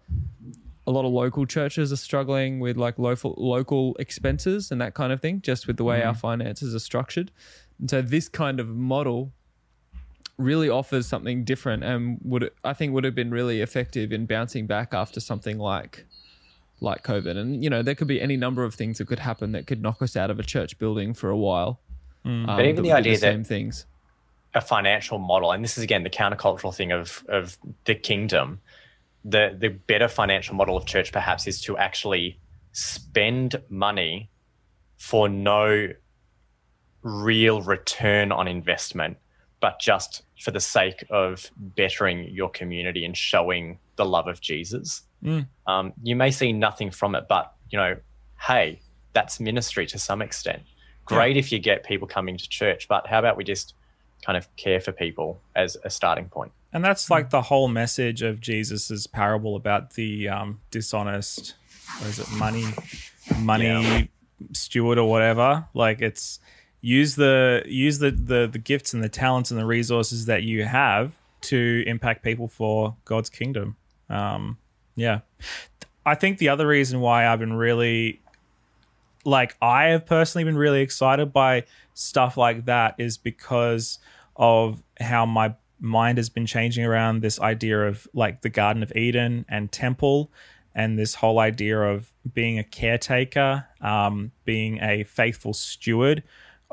a lot of local churches are struggling with like local expenses and that kind of thing, just with the way our finances are structured. And so this kind of model really offers something different, and would have been really effective in bouncing back after something like COVID. And, you know, there could be any number of things that could happen that could knock us out of a church building for a while. But even the idea that a financial model, and this is, again, the countercultural thing of the kingdom, the better financial model of church perhaps is to actually spend money for no real return on investment, but just for the sake of bettering your community and showing the love of Jesus. You may see nothing from it, but, you know, hey, that's ministry to some extent. Great if you get people coming to church, but how about we just kind of care for people as a starting point? And that's like the whole message of Jesus's parable about the dishonest, what is it, money steward or whatever. Like, it's use the gifts and the talents and the resources that you have to impact people for God's kingdom. I think the other reason why I've been really... like, I have personally been really excited by stuff like that is because of how my mind has been changing around this idea of like the Garden of Eden and temple, and this whole idea of being a caretaker, being a faithful steward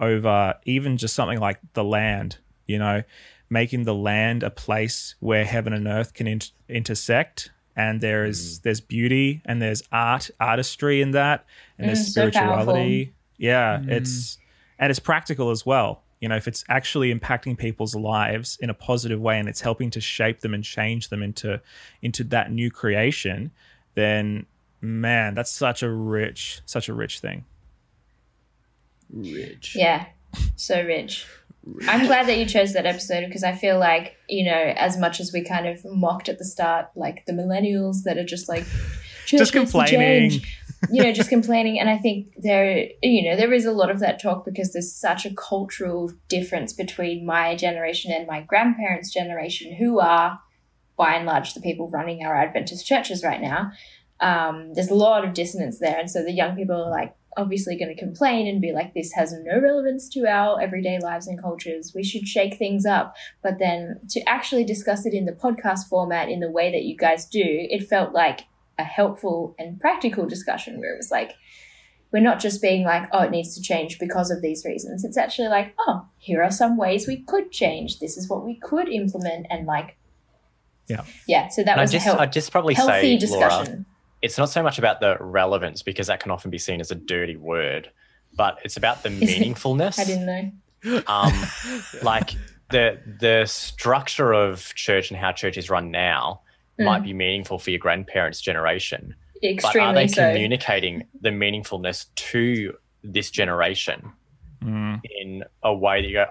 over even just something like the land, you know, making the land a place where heaven and earth can intersect. And there's beauty and there's artistry in that, and there's spirituality. So it's practical as well. You know, if it's actually impacting people's lives in a positive way and it's helping to shape them and change them into that new creation, then man, that's such a rich thing. Rich. Yeah, so rich. I'm glad that you chose that episode, because I feel like, you know, as much as we kind of mocked at the start, like the millennials that are just like, just complaining, you know, just complaining. And I think there is a lot of that talk, because there's such a cultural difference between my generation and my grandparents' generation, who are by and large the people running our Adventist churches right now. There's a lot of dissonance there. And so the young people are like, obviously going to complain and be like, this has no relevance to our everyday lives and cultures, we should shake things up. But then to actually discuss it in the podcast format in the way that you guys do, it felt like a helpful and practical discussion, where it was like, we're not just being like, oh, it needs to change because of these reasons. It's actually like, oh, here are some ways we could change, this is what we could implement, and like so that was a healthy discussion, Laura. It's not so much about the relevance, because that can often be seen as a dirty word, but it's about the meaningfulness. I didn't know. Like, the structure of church and how church is run now might be meaningful for your grandparents' generation. Extremely. But are they communicating the meaningfulness to this generation in a way that you go,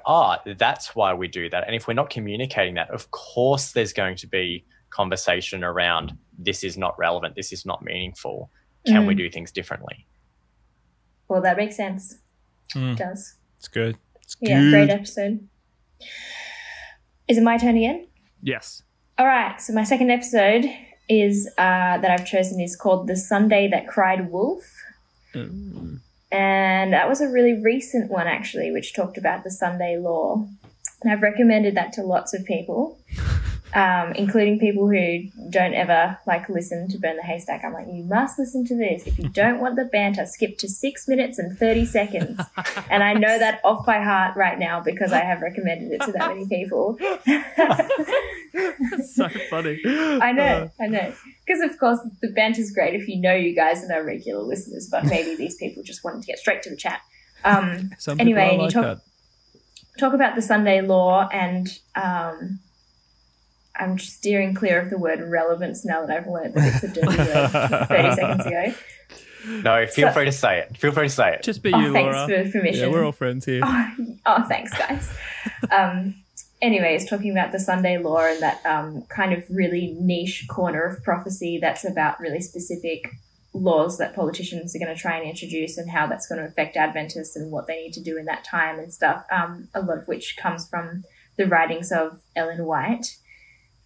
that's why we do that? And if we're not communicating that, of course there's going to be conversation around this is not relevant, this is not meaningful. Can we do things differently? Well, that makes sense. It does. It's good. Yeah, great episode. Is it my turn again? Yes. All right. So my second episode is that I've chosen is called The Sunday That Cried Wolf. And that was a really recent one, actually, which talked about the Sunday law. And I've recommended that to lots of people, including people who don't ever listen to Burn the Haystack. I'm like, you must listen to this. If you don't want the banter, skip to 6 minutes and 30 seconds. And I know that off by heart right now because I have recommended it to that many people. That's so funny. I know. Because, of course, the banter's great if you know you guys and are regular listeners, but maybe these people just wanted to get straight to the chat. Anyway, and you talk about the Sunday law, and I'm steering clear of the word relevance now that I've learned that it's a dirty word 30 seconds ago. No, feel free to say it. Feel free to say it. Just be you, Laura. Thanks for permission. Yeah, we're all friends here. Oh thanks, guys. Anyway, it's talking about the Sunday law and that kind of really niche corner of prophecy that's about really specific laws that politicians are going to try and introduce and how that's going to affect Adventists and what they need to do in that time and stuff, a lot of which comes from the writings of Ellen White.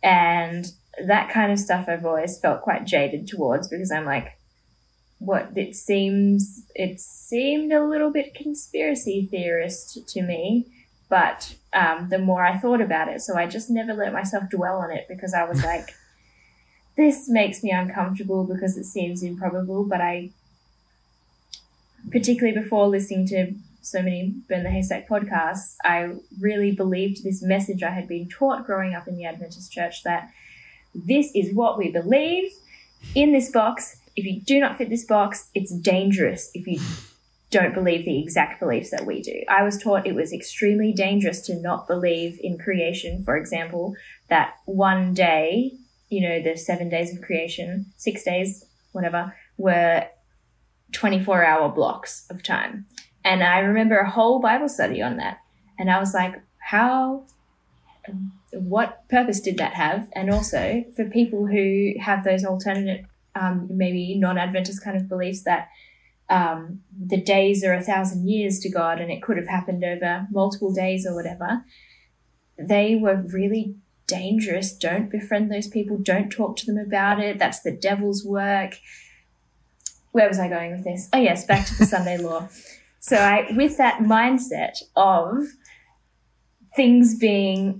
And that kind of stuff I've always felt quite jaded towards because I'm like, it seemed a little bit conspiracy theorist to me, but the more I thought about it, so I just never let myself dwell on it because I was like, this makes me uncomfortable because it seems improbable, but particularly before listening to so many Burn the Haystack podcasts, I really believed this message I had been taught growing up in the Adventist church that this is what we believe in this box. If you do not fit this box, it's dangerous if you don't believe the exact beliefs that we do. I was taught it was extremely dangerous to not believe in creation, for example, that one day, the 7 days of creation, 6 days, whatever, were 24-hour blocks of time. And I remember a whole Bible study on that. And I was like, what purpose did that have? And also for people who have those alternate, maybe non-Adventist kind of beliefs that the days are 1,000 years to God and it could have happened over multiple days or whatever, they were really dangerous. Don't befriend those people. Don't talk to them about it. That's the devil's work. Where was I going with this? Oh, yes, back to the Sunday law. So with that mindset of things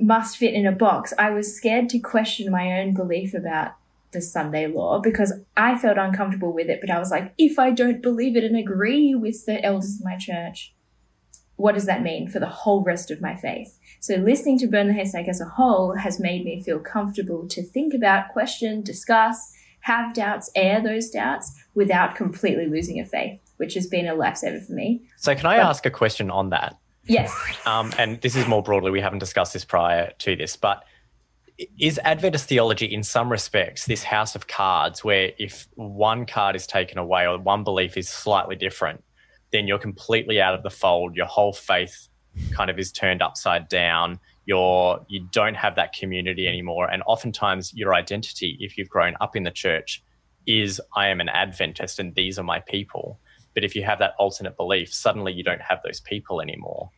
must fit in a box, I was scared to question my own belief about the Sunday law because I felt uncomfortable with it. But I was like, if I don't believe it and agree with the elders of my church, what does that mean for the whole rest of my faith? So listening to Burn the Haystack as a whole has made me feel comfortable to think about, question, discuss, have doubts, air those doubts without completely losing a faith, which has been a lifesaver for me. So can I ask a question on that? Yes. And this is more broadly, we haven't discussed this prior to this, but is Adventist theology in some respects this house of cards where if one card is taken away or one belief is slightly different, then you're completely out of the fold, your whole faith kind of is turned upside down, you don't have that community anymore, and oftentimes your identity, if you've grown up in the church, is I am an Adventist and these are my people. But if you have that alternate belief, suddenly you don't have those people anymore.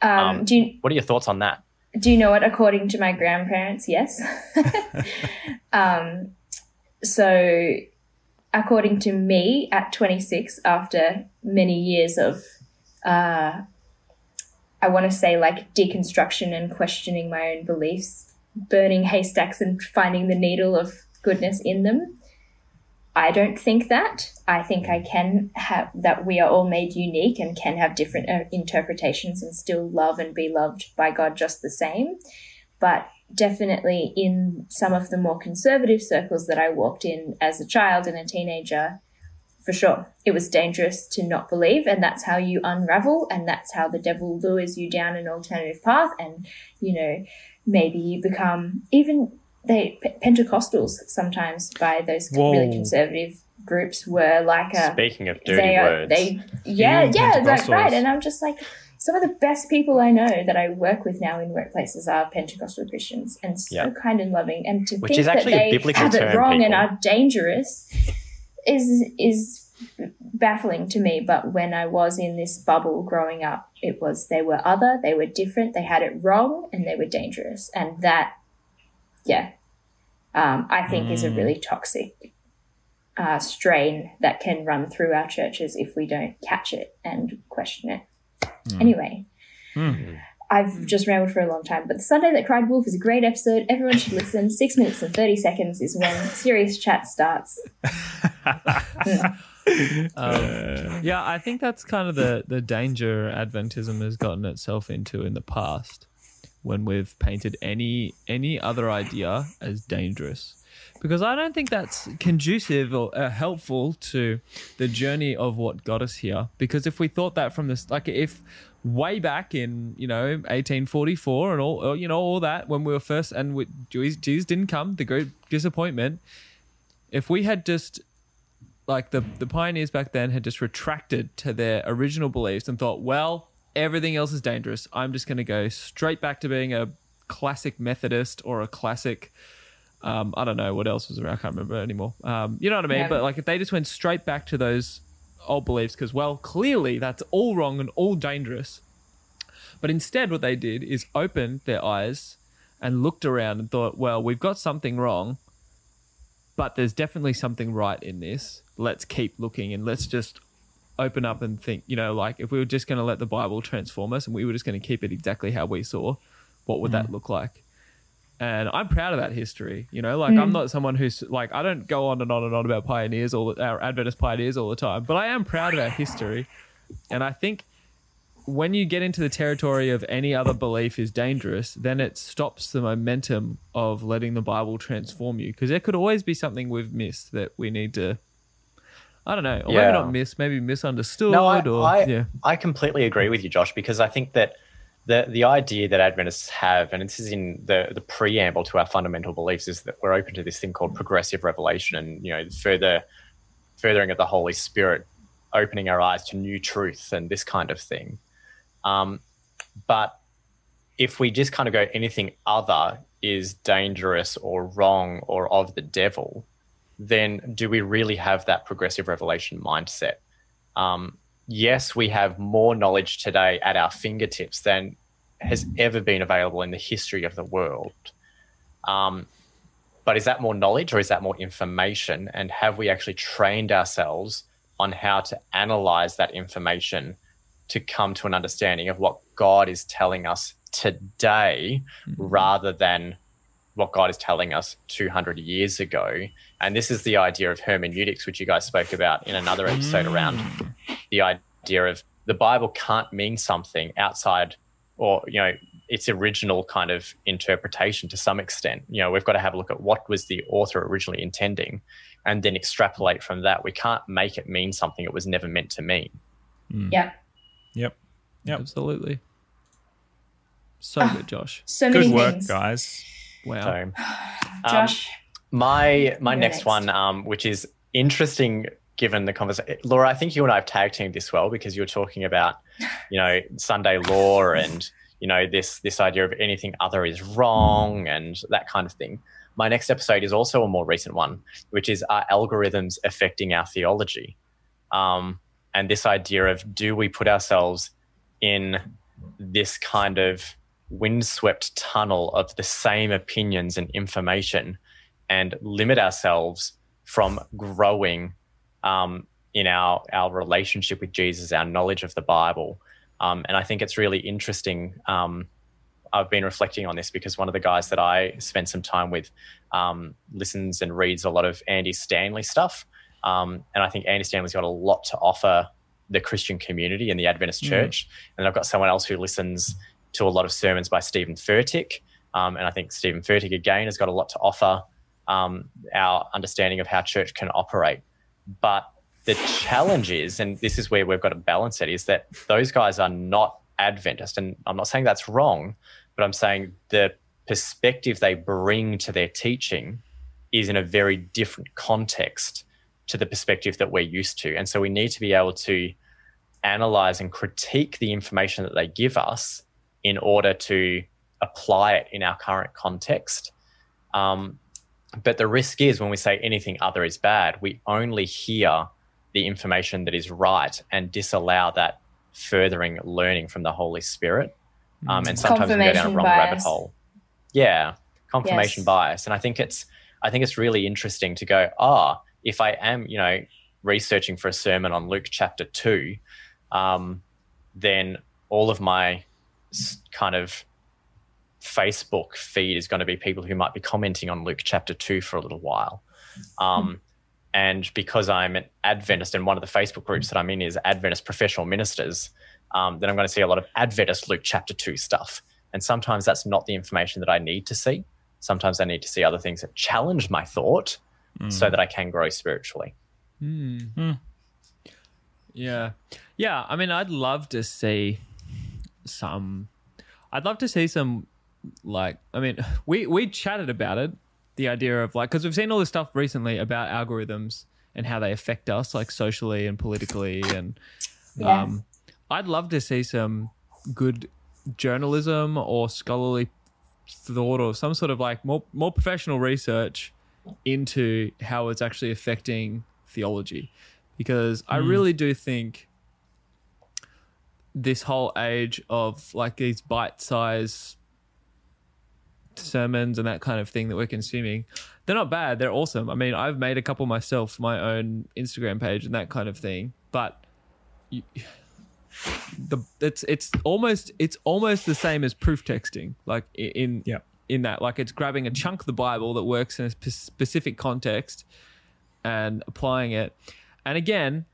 What are your thoughts on that? Do you know what? According to my grandparents, yes. So according to me at 26, after many years of, I want to say deconstruction and questioning my own beliefs, burning haystacks and finding the needle of goodness in them, I don't think that. I think I can have that we are all made unique and can have different interpretations and still love and be loved by God just the same. But definitely in some of the more conservative circles that I walked in as a child and a teenager, for sure. It was dangerous to not believe, and that's how you unravel, and that's how the devil lures you down an alternative path. And, you know, maybe you become even Pentecostals sometimes by those really conservative groups were like a... Speaking of dirty words. That's right. And I'm just like, some of the best people I know that I work with now in workplaces are Pentecostal Christians and so kind and loving. And to Which think is actually that a they have term, it wrong people. And are dangerous is baffling to me. But when I was in this bubble growing up, it was they were other, they were different, they had it wrong, and they were dangerous. And that, I think is a really toxic strain that can run through our churches if we don't catch it and question it. Anyway, I've just rambled for a long time, but The Sunday That Cried Wolf is a great episode. Everyone should listen. 6 minutes and 30 seconds is when serious chat starts. I think that's kind of the danger Adventism has gotten itself into in the past, when we've painted any other idea as dangerous, because I don't think that's conducive or helpful to the journey of what got us here. Because if we thought that from this, like if way back in, 1844 and all, all that, when we were first and Jesus didn't come, the great disappointment, if we had just like the pioneers back then had just retracted to their original beliefs and thought, well, everything else is dangerous, I'm just going to go straight back to being a classic Methodist or a classic, I don't know what else was around, I can't remember anymore. You know what I mean? Yeah. But like if they just went straight back to those old beliefs, because, well, clearly that's all wrong and all dangerous. But instead what they did is opened their eyes and looked around and thought, well, we've got something wrong, but there's definitely something right in this. Let's keep looking and let's just open up and think, like if we were just going to let the Bible transform us and we were just going to keep it exactly how we saw, what would that look like? And I'm proud of that history, I'm not someone who's like, I don't go on and on and on about pioneers or our Adventist pioneers all the time, but I am proud of our history. And I think when you get into the territory of any other belief is dangerous, then it stops the momentum of letting the Bible transform you, because there could always be something we've missed that we need to, I don't know, or maybe not miss, maybe misunderstood. No, I completely agree with you, Josh, because I think that the idea that Adventists have, and this is in the preamble to our fundamental beliefs, is that we're open to this thing called progressive revelation and, furthering of the Holy Spirit, opening our eyes to new truth and this kind of thing. But if we just kind of go anything other is dangerous or wrong or of the devil, then do we really have that progressive revelation mindset? Yes, we have more knowledge today at our fingertips than has ever been available in the history of the world. But is that more knowledge or is that more information? And have we actually trained ourselves on how to analyze that information to come to an understanding of what God is telling us today rather than what God is telling us 200 years ago? And this is the idea of hermeneutics, which you guys spoke about in another episode around the idea of the Bible can't mean something outside or, its original kind of interpretation to some extent. We've got to have a look at what was the author originally intending and then extrapolate from that. We can't make it mean something it was never meant to mean. Yep. Absolutely. So good, Josh. So good work, guys. Wow. So, Josh, my next one, which is interesting given the conversation. Laura, I think you and I have tag teamed this well, because you were talking about, Sunday law and, this idea of anything other is wrong and that kind of thing. My next episode is also a more recent one, which is Are Algorithms Affecting Our Theology? And this idea of, do we put ourselves in this kind of windswept tunnel of the same opinions and information and limit ourselves from growing in our relationship with Jesus, our knowledge of the Bible. And I think it's really interesting. I've been reflecting on this because one of the guys that I spent some time with listens and reads a lot of Andy Stanley stuff. And I think Andy Stanley's got a lot to offer the Christian community and the Adventist church. And I've got someone else who listens to a lot of sermons by Stephen Furtick. And I think Stephen Furtick, again, has got a lot to offer our understanding of how church can operate. But The challenge is, and this is where we've got to balance it, is that those guys are not Adventist. And I'm not saying that's wrong, but I'm saying the perspective they bring to their teaching is in a very different context to the perspective that we're used to. And so we need to be able to analyze and critique the information that they give us in order to apply it in our current context. But the risk is when we say anything other is bad, we only hear the information that is right and disallow that furthering learning from the Holy Spirit. And sometimes we go down a wrong rabbit hole. Yeah, confirmation bias. And I think it's really interesting to go, if I am, researching for a sermon on Luke chapter 2, then all of my kind of Facebook feed is going to be people who might be commenting on Luke chapter 2 for a little while. And because I'm an Adventist and one of the Facebook groups that I'm in is Adventist professional ministers, then I'm going to see a lot of Adventist Luke chapter 2 stuff. And sometimes that's not the information that I need to see. Sometimes I need to see other things that challenge my thought so that I can grow spiritually. Mm-hmm. Yeah. Yeah. I mean, I'd love to see some, like, I mean, we chatted about it, the idea of, like, because we've seen all this stuff recently about algorithms and how they affect us, like, socially and politically. And I'd love to see some good journalism or scholarly thought or some sort of, like, more professional research into how it's actually affecting theology, because I really do think this whole age of, like, these bite-sized sermons and that kind of thing that we're consuming, they're not bad, they're awesome. I mean, I've made a couple myself, my own Instagram page and that kind of thing, but it's almost the same as proof texting, like in that, like, it's grabbing a chunk of the Bible that works in a specific context and applying it. And again,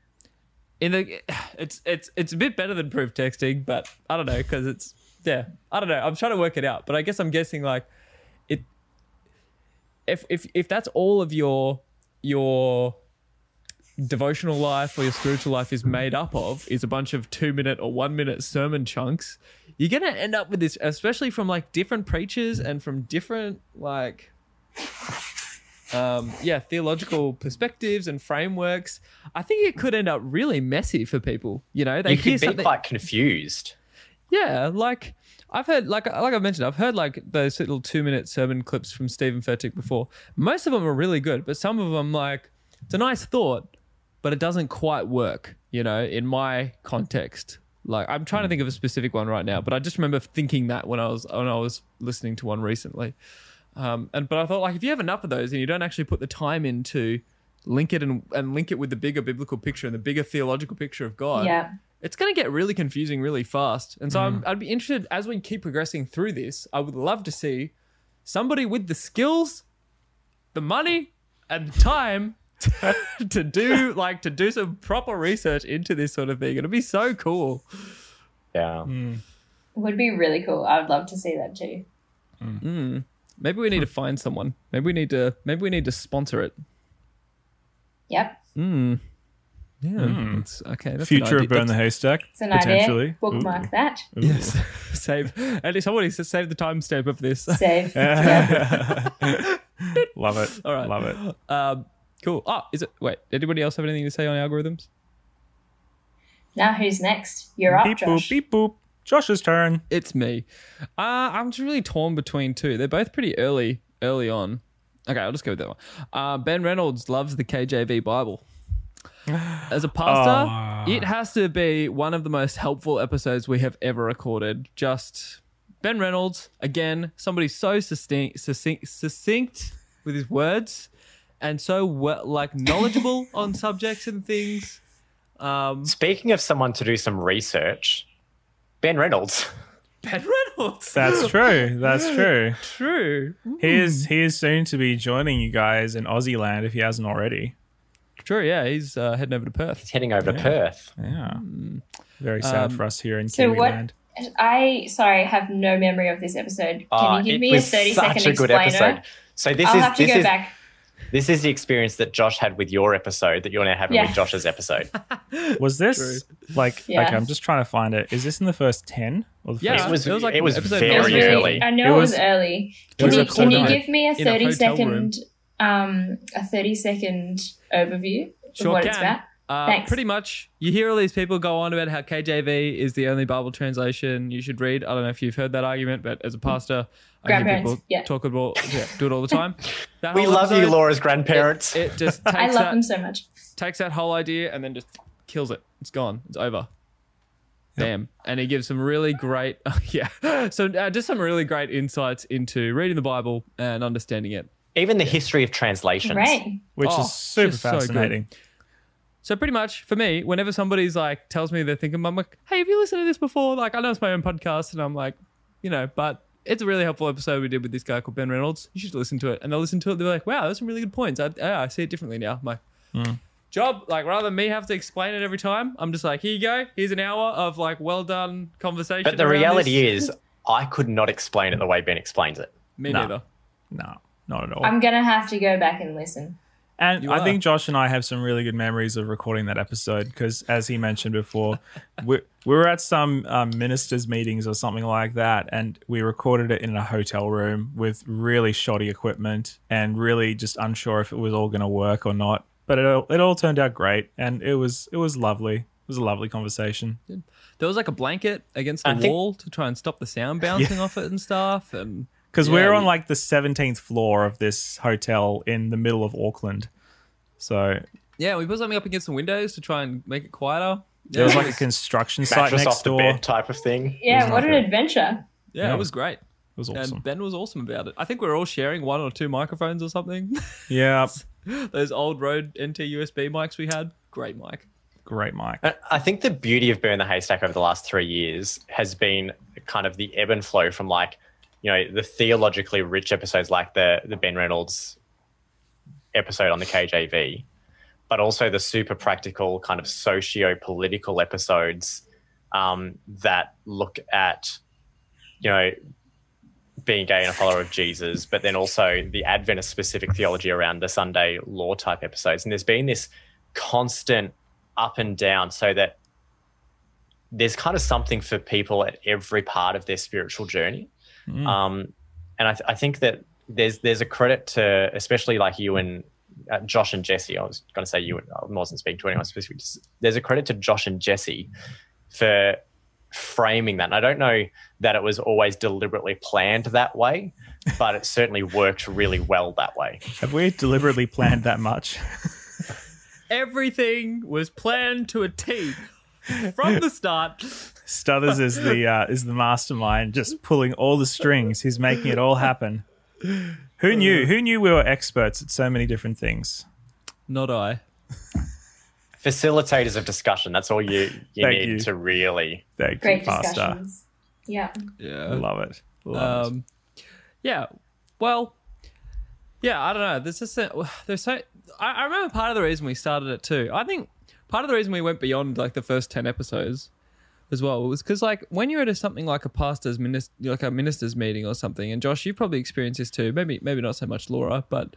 it's a bit better than proof texting, but I don't know, because it's, yeah, I don't know. I'm trying to work it out, but I guess I'm guessing, like, it. If that's all of your devotional life or your spiritual life is made up of, is a bunch of 2-minute or 1-minute sermon chunks, you're gonna end up with this, especially from, like, different preachers and from different, like, theological perspectives and frameworks. I think it could end up really messy for people. You could be quite confused. Yeah, like I've heard, like I mentioned, I've heard, like, those little 2-minute sermon clips from Stephen Furtick before. Most of them are really good, but some of them, like, it's a nice thought, but it doesn't quite work, in my context. Like, I'm trying to think of a specific one right now, but I just remember thinking that when I was listening to one recently. But I thought, like, if you have enough of those and you don't actually put the time in to link it and link it with the bigger biblical picture and the bigger theological picture of God, it's going to get really confusing really fast. And so I'd be interested, as we keep progressing through this, I would love to see somebody with the skills, the money and the time to do some proper research into this sort of thing. It'd be so cool. Yeah. It would be really cool. I would love to see that too. Maybe we need to find someone. Maybe we need to sponsor it. Yep. Yeah. That's, okay. That's future of Burn the Haystack. It's an idea. Bookmark that. Yes. Save. At least somebody save the timestamp of this. Save. Love it. All right. Love it. Cool. Wait. Anybody else have anything to say on algorithms? Now who's next? You're up, beep, Josh. Beep boop. Josh's turn. It's me. I'm just really torn between two. They're both pretty early on. Okay, I'll just go with that one. Ben Reynolds loves the KJV Bible. As a pastor, it has to be one of the most helpful episodes we have ever recorded. Just Ben Reynolds, again, somebody so succinct with his words and so, like, knowledgeable on subjects and things. Speaking of someone to do some research... Ben Reynolds. That's true. True. He is soon to be joining you guys in Aussie land if he hasn't already. True, yeah. He's heading over to Perth. He's heading over to Perth. Yeah. Very sad for us here in Kiwi land. I have no memory of this episode. Can you give me a 30-second explainer? Such a good episode. So this I'll have to go back. This is the experience that Josh had with your episode that you're now having with Josh's episode. Was this okay, I'm just trying to find it. Is this in the first 10? Or the first it was very early. I know it was early. Can you give me a 30-second overview of what it's about? Thanks. Pretty much, you hear all these people go on about how KJV is the only Bible translation you should read. I don't know if you've heard that argument, but as a pastor, I hear people talk about do it all the time. We love you, Laura's grandparents. It just takes I love them so much. Takes that whole idea and then just kills it. It's gone. It's over. Yep. Damn. And he gives some really great, just some really great insights into reading the Bible and understanding it. Even the history of translations, which is super fascinating. So pretty much for me, whenever somebody's like tells me they're thinking, I'm like, hey, have you listened to this before? Like, I know it's my own podcast, and I'm like, but it's a really helpful episode we did with this guy called Ben Reynolds. You should listen to it. And they'll listen to it. They're like, wow, that's some really good points. I see it differently now. My job, like rather than me have to explain it every time, I'm just like, here you go. Here's an hour of like well done conversation. But the reality is I could not explain it the way Ben explains it. Me neither. No, not at all. I'm going to have to go back and listen. And I think Josh and I have some really good memories of recording that episode because, as he mentioned before, we were at some ministers' meetings or something like that, and we recorded it in a hotel room with really shoddy equipment and really just unsure if it was all going to work or not. But it all turned out great, and it was lovely. It was a lovely conversation. There was like a blanket against the wall to try and stop the sound bouncing off it and stuff, and. Because we're on like the 17th floor of this hotel in the middle of Auckland. So. Yeah, we put something up against the windows to try and make it quieter. Yeah. There was like a construction site next door. Mattress off the bed type of thing. Yeah, what an adventure. Yeah, it was great. It was awesome. And Ben was awesome about it. I think we were all sharing one or two microphones or something. Yeah. Those old Rode NT USB mics we had. Great mic. Great mic. I think the beauty of Burn the Haystack over the last 3 years has been kind of the ebb and flow from like, the theologically rich episodes like the Ben Reynolds episode on the KJV, but also the super practical kind of socio-political episodes that look at, being gay and a follower of Jesus, but then also the Adventist-specific theology around the Sunday law type episodes. And there's been this constant up and down so that there's kind of something for people at every part of their spiritual journey. Mm. And I think that there's a credit to, especially like you and Josh and Jesse, I was going to say you and I wasn't speaking to anyone specifically. There's a credit to Josh and Jesse for framing that. And I don't know that it was always deliberately planned that way, but it certainly worked really well that way. Have we deliberately planned that much? Everything was planned to a T. From the start. Stuthers is the mastermind, just pulling all the strings. He's making it all happen. Who knew? Who knew we were experts at so many different things? Not I. Facilitators of discussion. That's all you need to really. Thank great you, discussions. Yeah. Love it. Well. Yeah. I don't know. I remember part of the reason we started it too. I think. Part of the reason we went beyond like the first 10 episodes as well was because like when you're at something like a pastor's minister's meeting or something, and Josh, you probably experienced this too, maybe not so much Laura, but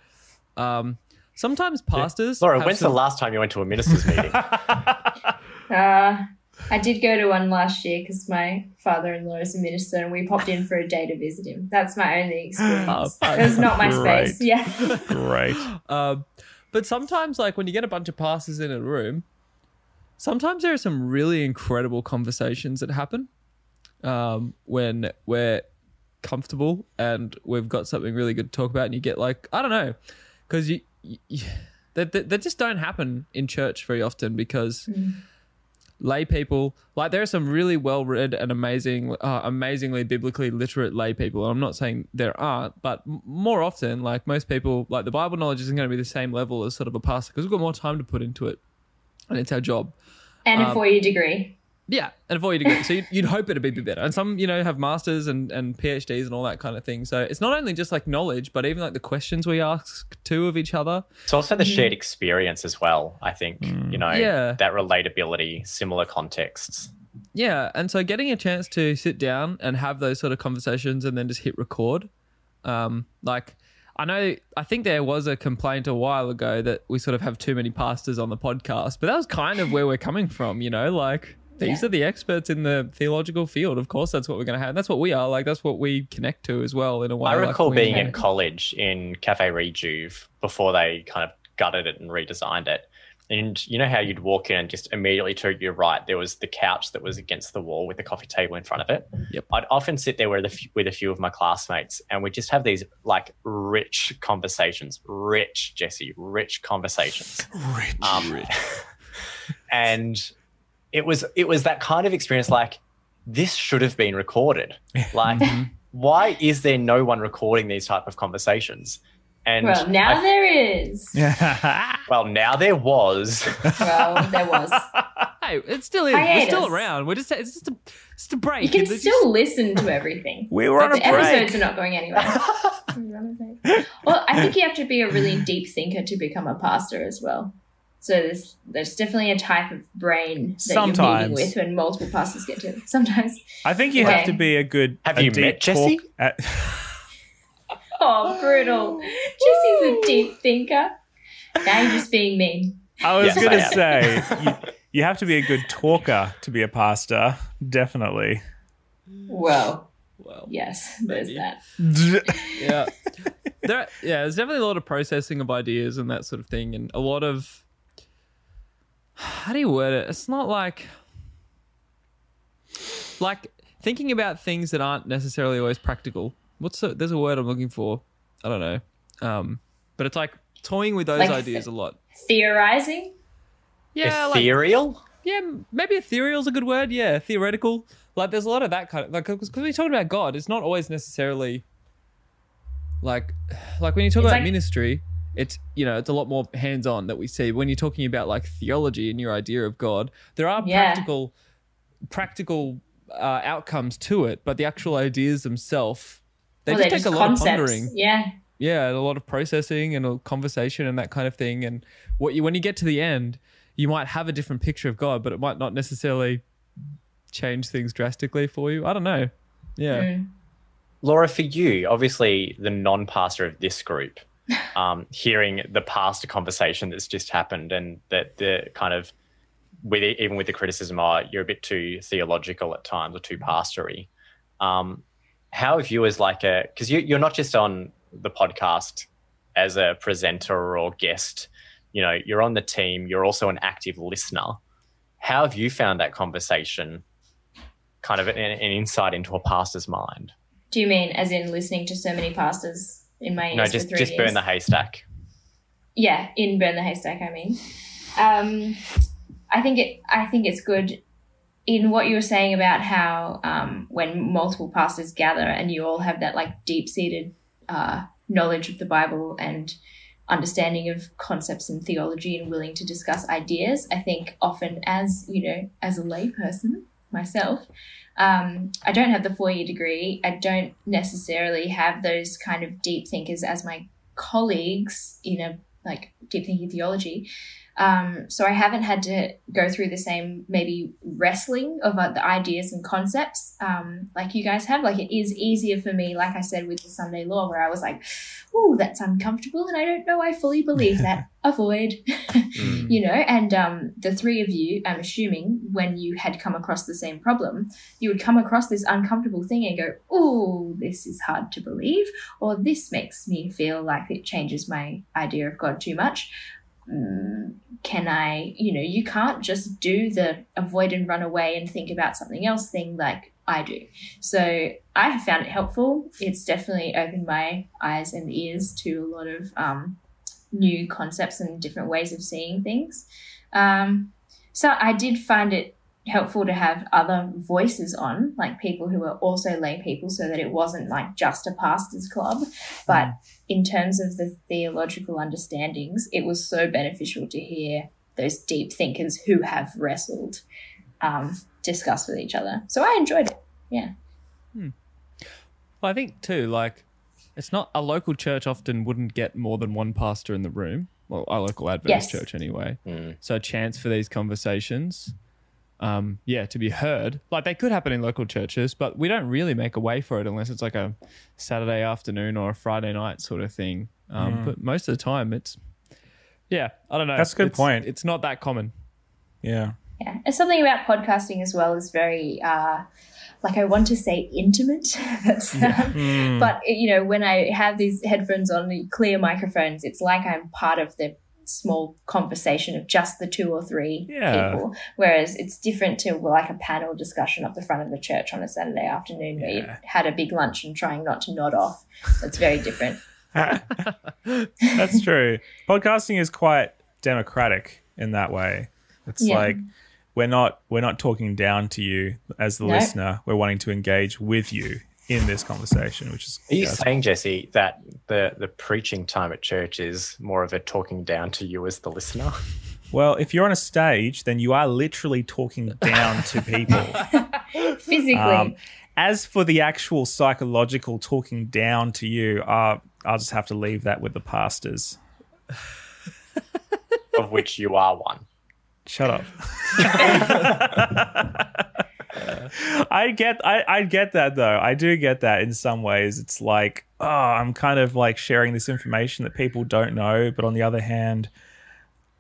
sometimes pastors... Laura, when's the last time you went to a minister's meeting? I did go to one last year because my father-in-law is a minister and we popped in for a day to visit him. That's my only experience. It was not my space. Yeah. Great. But sometimes like when you get a bunch of pastors in a room, sometimes there are some really incredible conversations that happen when we're comfortable and we've got something really good to talk about, and you get like, I don't know, because they just don't happen in church very often because lay people, like there are some really well-read and amazingly biblically literate lay people. And I'm not saying there aren't, but more often, like most people, like the Bible knowledge isn't going to be the same level as sort of a pastor because we've got more time to put into it. And it's our job. And a four-year degree. Yeah, and a four-year degree. So you'd hope it'd be better. And some, have masters and PhDs and all that kind of thing. So it's not only just like knowledge, but even like the questions we ask too of each other. It's also the shared experience as well, I think, that relatability, similar contexts. Yeah, and so getting a chance to sit down and have those sort of conversations and then just hit record, I think there was a complaint a while ago that we sort of have too many pastors on the podcast, but that was kind of where we're coming from, you know, like these are the experts in the theological field. Of course, that's what we're going to have. That's what we are. Like, that's what we connect to as well in a way. I recall being in college in Cafe Rejuve before they kind of gutted it and redesigned it. And you know how you'd walk in and just immediately to your right, there was the couch that was against the wall with the coffee table in front of it. Yep. I'd often sit there with a few of my classmates and we'd just have these like rich conversations, rich conversations. And it was that kind of experience like, this should have been recorded. Like, why is there no one recording these type of conversations? And well, now there is. Well, now there was. Well, there was. Hey, it still is. We're still around. We're just, it's just a break. You can it's still listen to everything. We were on a break. The episodes are not going anywhere. Well, I think you have to be a really deep thinker to become a pastor as well. So there's definitely a type of brain that sometimes. You're meeting with when multiple pastors get to. Sometimes. I think you have to be a good. Have you met Jesse? Oh, brutal. Jesse's a deep thinker. Now you're just being mean. I was going to say, you have to be a good talker to be a pastor, definitely. Well, yes, maybe. There's that. There's definitely a lot of processing of ideas and that sort of thing, and a lot of, how do you word it? It's not like thinking about things that aren't necessarily always practical. There's a word I'm looking for. I don't know. But it's like toying with those ideas a lot. Theorizing? Yeah. Ethereal? Maybe ethereal is a good word. Yeah, theoretical. Like there's a lot of that kind of, like, because we're talking about God, it's not always necessarily like when you talk about ministry, it's, you know, it's a lot more hands-on that we see. When you're talking about like theology and your idea of God, there are practical outcomes to it, but the actual ideas themselves, They take a lot concepts. Of pondering. Yeah, a lot of processing and a conversation and that kind of thing. And when you get to the end, you might have a different picture of God, but it might not necessarily change things drastically for you. I don't know. Yeah. Laura, for you, obviously the non-pastor of this group, hearing the pastor conversation that's just happened and that the kind of, even with the criticism, you're a bit too theological at times or too pastory. How have you as like a, because you're not just on the podcast as a presenter or guest, you know, you're on the team, you're also an active listener. How have you found that conversation kind of an insight into a pastor's mind? Do you mean as in listening to so many pastors in my ears for 3 years? No, just Burn the Haystack. Yeah, in Burn the Haystack, I mean. I think it's good. In what you were saying about how when multiple pastors gather and you all have that like deep-seated knowledge of the Bible and understanding of concepts and theology and willing to discuss ideas, I think often as, you know, as a lay person myself, I don't have the 4-year degree. I don't necessarily have those kind of deep thinkers as my colleagues in a like deep thinking theology. So I haven't had to go through the same maybe wrestling of the ideas and concepts like you guys have. Like it is easier for me, like I said, with the Sunday Law where I was like, ooh, that's uncomfortable and I don't know I fully believe that. Avoid, you know. And the three of you, I'm assuming, when you had come across the same problem, you would come across this uncomfortable thing and go, ooh, this is hard to believe, or this makes me feel like it changes my idea of God too much. Can I, you know, you can't just do the avoid and run away and think about something else thing like I do. So I have found it helpful. It's definitely opened my eyes and ears to a lot of new concepts and different ways of seeing things. So I did find it helpful to have other voices on, like people who are also lay people, so that it wasn't like just a pastor's club. But in terms of the theological understandings, it was so beneficial to hear those deep thinkers who have wrestled discuss with each other. So I enjoyed it. Yeah. Well, I think too, like it's not a local church often wouldn't get more than one pastor in the room. Well, our local Adventist church anyway. So a chance for these conversations. to be heard. Like, they could happen in local churches, but we don't really make a way for it unless it's like a Saturday afternoon or a Friday night sort of thing. But most of the time it's, I don't know. That's a good point. It's not that common. Yeah. Yeah. And something about podcasting as well is very, like, I want to say intimate. But, you know, when I have these headphones on, clear microphones, it's like I'm part of the small conversation of just the two or three people, whereas it's different to like a panel discussion up the front of the church on a Saturday afternoon where you had a big lunch and trying not to nod off. So it's very different. That's true. Podcasting is quite democratic in that way. It's like we're not talking down to you as the listener. We're wanting to engage with you in this conversation, which is... Are you saying, Jesse, that the preaching time at church is more of a talking down to you as the listener? Well, if you're on a stage, then you are literally talking down to people. Physically. As for the actual psychological talking down to you, I'll just have to leave that with the pastors. Of which you are one. Shut up. I get that though. I do get that in some ways. It's like, oh, I'm kind of like sharing this information that people don't know, but on the other hand,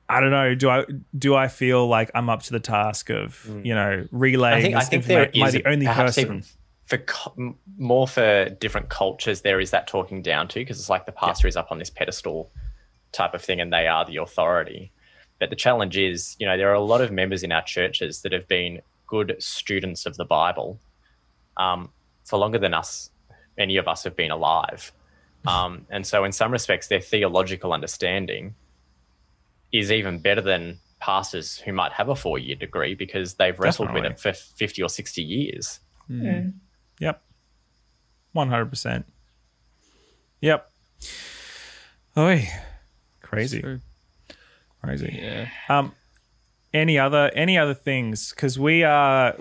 I don't know. Do I feel like I'm up to the task of relaying? I think there is the only person. Even for different cultures, there is that talking down to, because it's like the pastor is up on this pedestal type of thing, and they are the authority. But the challenge is, you know, there are a lot of members in our churches that have been good students of the Bible for longer than many of us have been alive. And so in some respects, their theological understanding is even better than pastors who might have a 4-year degree, because they've wrestled with it for 50 or 60 years. Mm. Yep. 100%. Yep. Oi, crazy. Yeah. Any other things? Because we are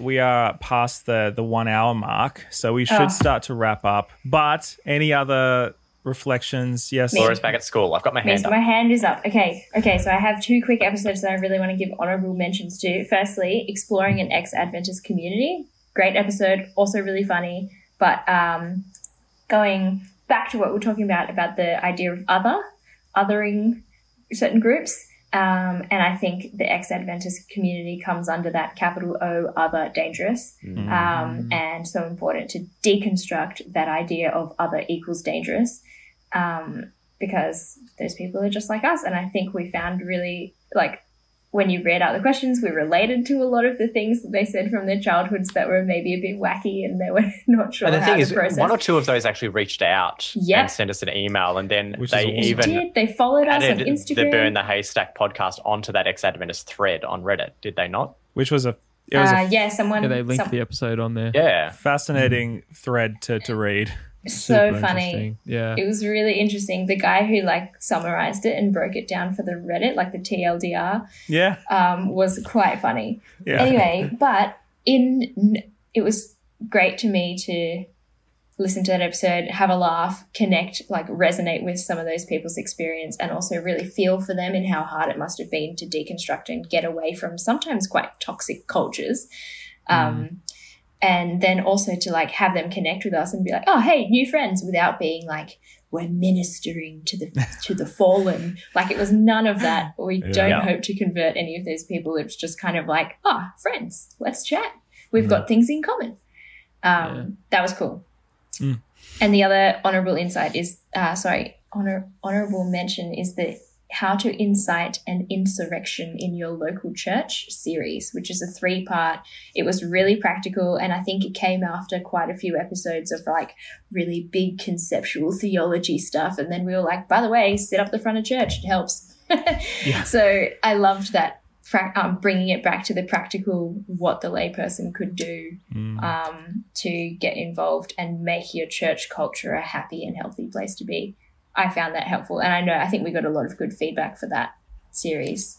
past the 1 hour mark, so we should start to wrap up. But any other reflections? Yes, Laura's back at school. I've got my hand up. My hand is up. Okay. So I have 2 quick episodes that I really want to give honourable mentions to. Firstly, exploring an ex-Adventist community. Great episode, also really funny. But going back to what we're talking about the idea of othering certain groups. And I think the ex-Adventist community comes under that capital O, other, dangerous, and so important to deconstruct that idea of other equals dangerous, because those people are just like us. And I think we found really, like, when you read out the questions, we related to a lot of the things that they said from their childhoods that were maybe a bit wacky and they were not sure how to process. And the thing is, 1 or 2 of those actually reached out and sent us an email, and then they followed us on Instagram. The Burn the Haystack podcast onto that ex-Adventist thread on Reddit, did they not? Which was they linked the episode on there. Yeah. Fascinating thread to read. So funny. Yeah. It was really interesting. The guy who like summarized it and broke it down for the Reddit, like the TLDR, was quite funny. Yeah. Anyway, but it was great to me to listen to that episode, have a laugh, connect, like resonate with some of those people's experience, and also really feel for them and how hard it must have been to deconstruct and get away from sometimes quite toxic cultures. And then also to like have them connect with us and be like, oh, hey, new friends, without being like, we're ministering to the fallen. Like, it was none of that. We don't hope to convert any of those people. It's just kind of like, oh, friends, let's chat. We've got things in common. That was cool. Mm. And the other honorable mention is the How to Incite an Insurrection in Your Local Church series, which is a 3-part. It was really practical, and I think it came after quite a few episodes of like really big conceptual theology stuff. And then we were like, by the way, sit up the front of church. It helps. So I loved that, bringing it back to the practical, what the layperson could do to get involved and make your church culture a happy and healthy place to be. I found that helpful, and I think we got a lot of good feedback for that series.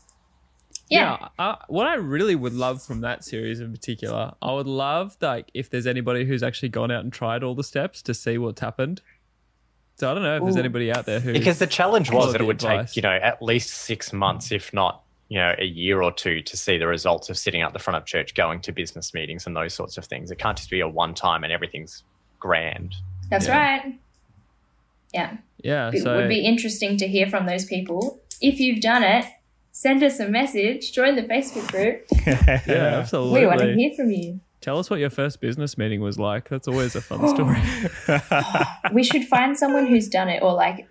What I really would love from that series in particular, I would love like if there's anybody who's actually gone out and tried all the steps to see what's happened. So I don't know if there's anybody out there who, because the challenge was that it would take at least 6 months, if not a year or two to see the results of sitting out the front of church, going to business meetings and those sorts of things. It can't just be a one time and everything's grand. That's right. Yeah. Yeah. It would be interesting to hear from those people. If you've done it, send us a message, join the Facebook group. Yeah, absolutely. We want to hear from you. Tell us what your first business meeting was like. That's always a fun story. We should find someone who's done it, or like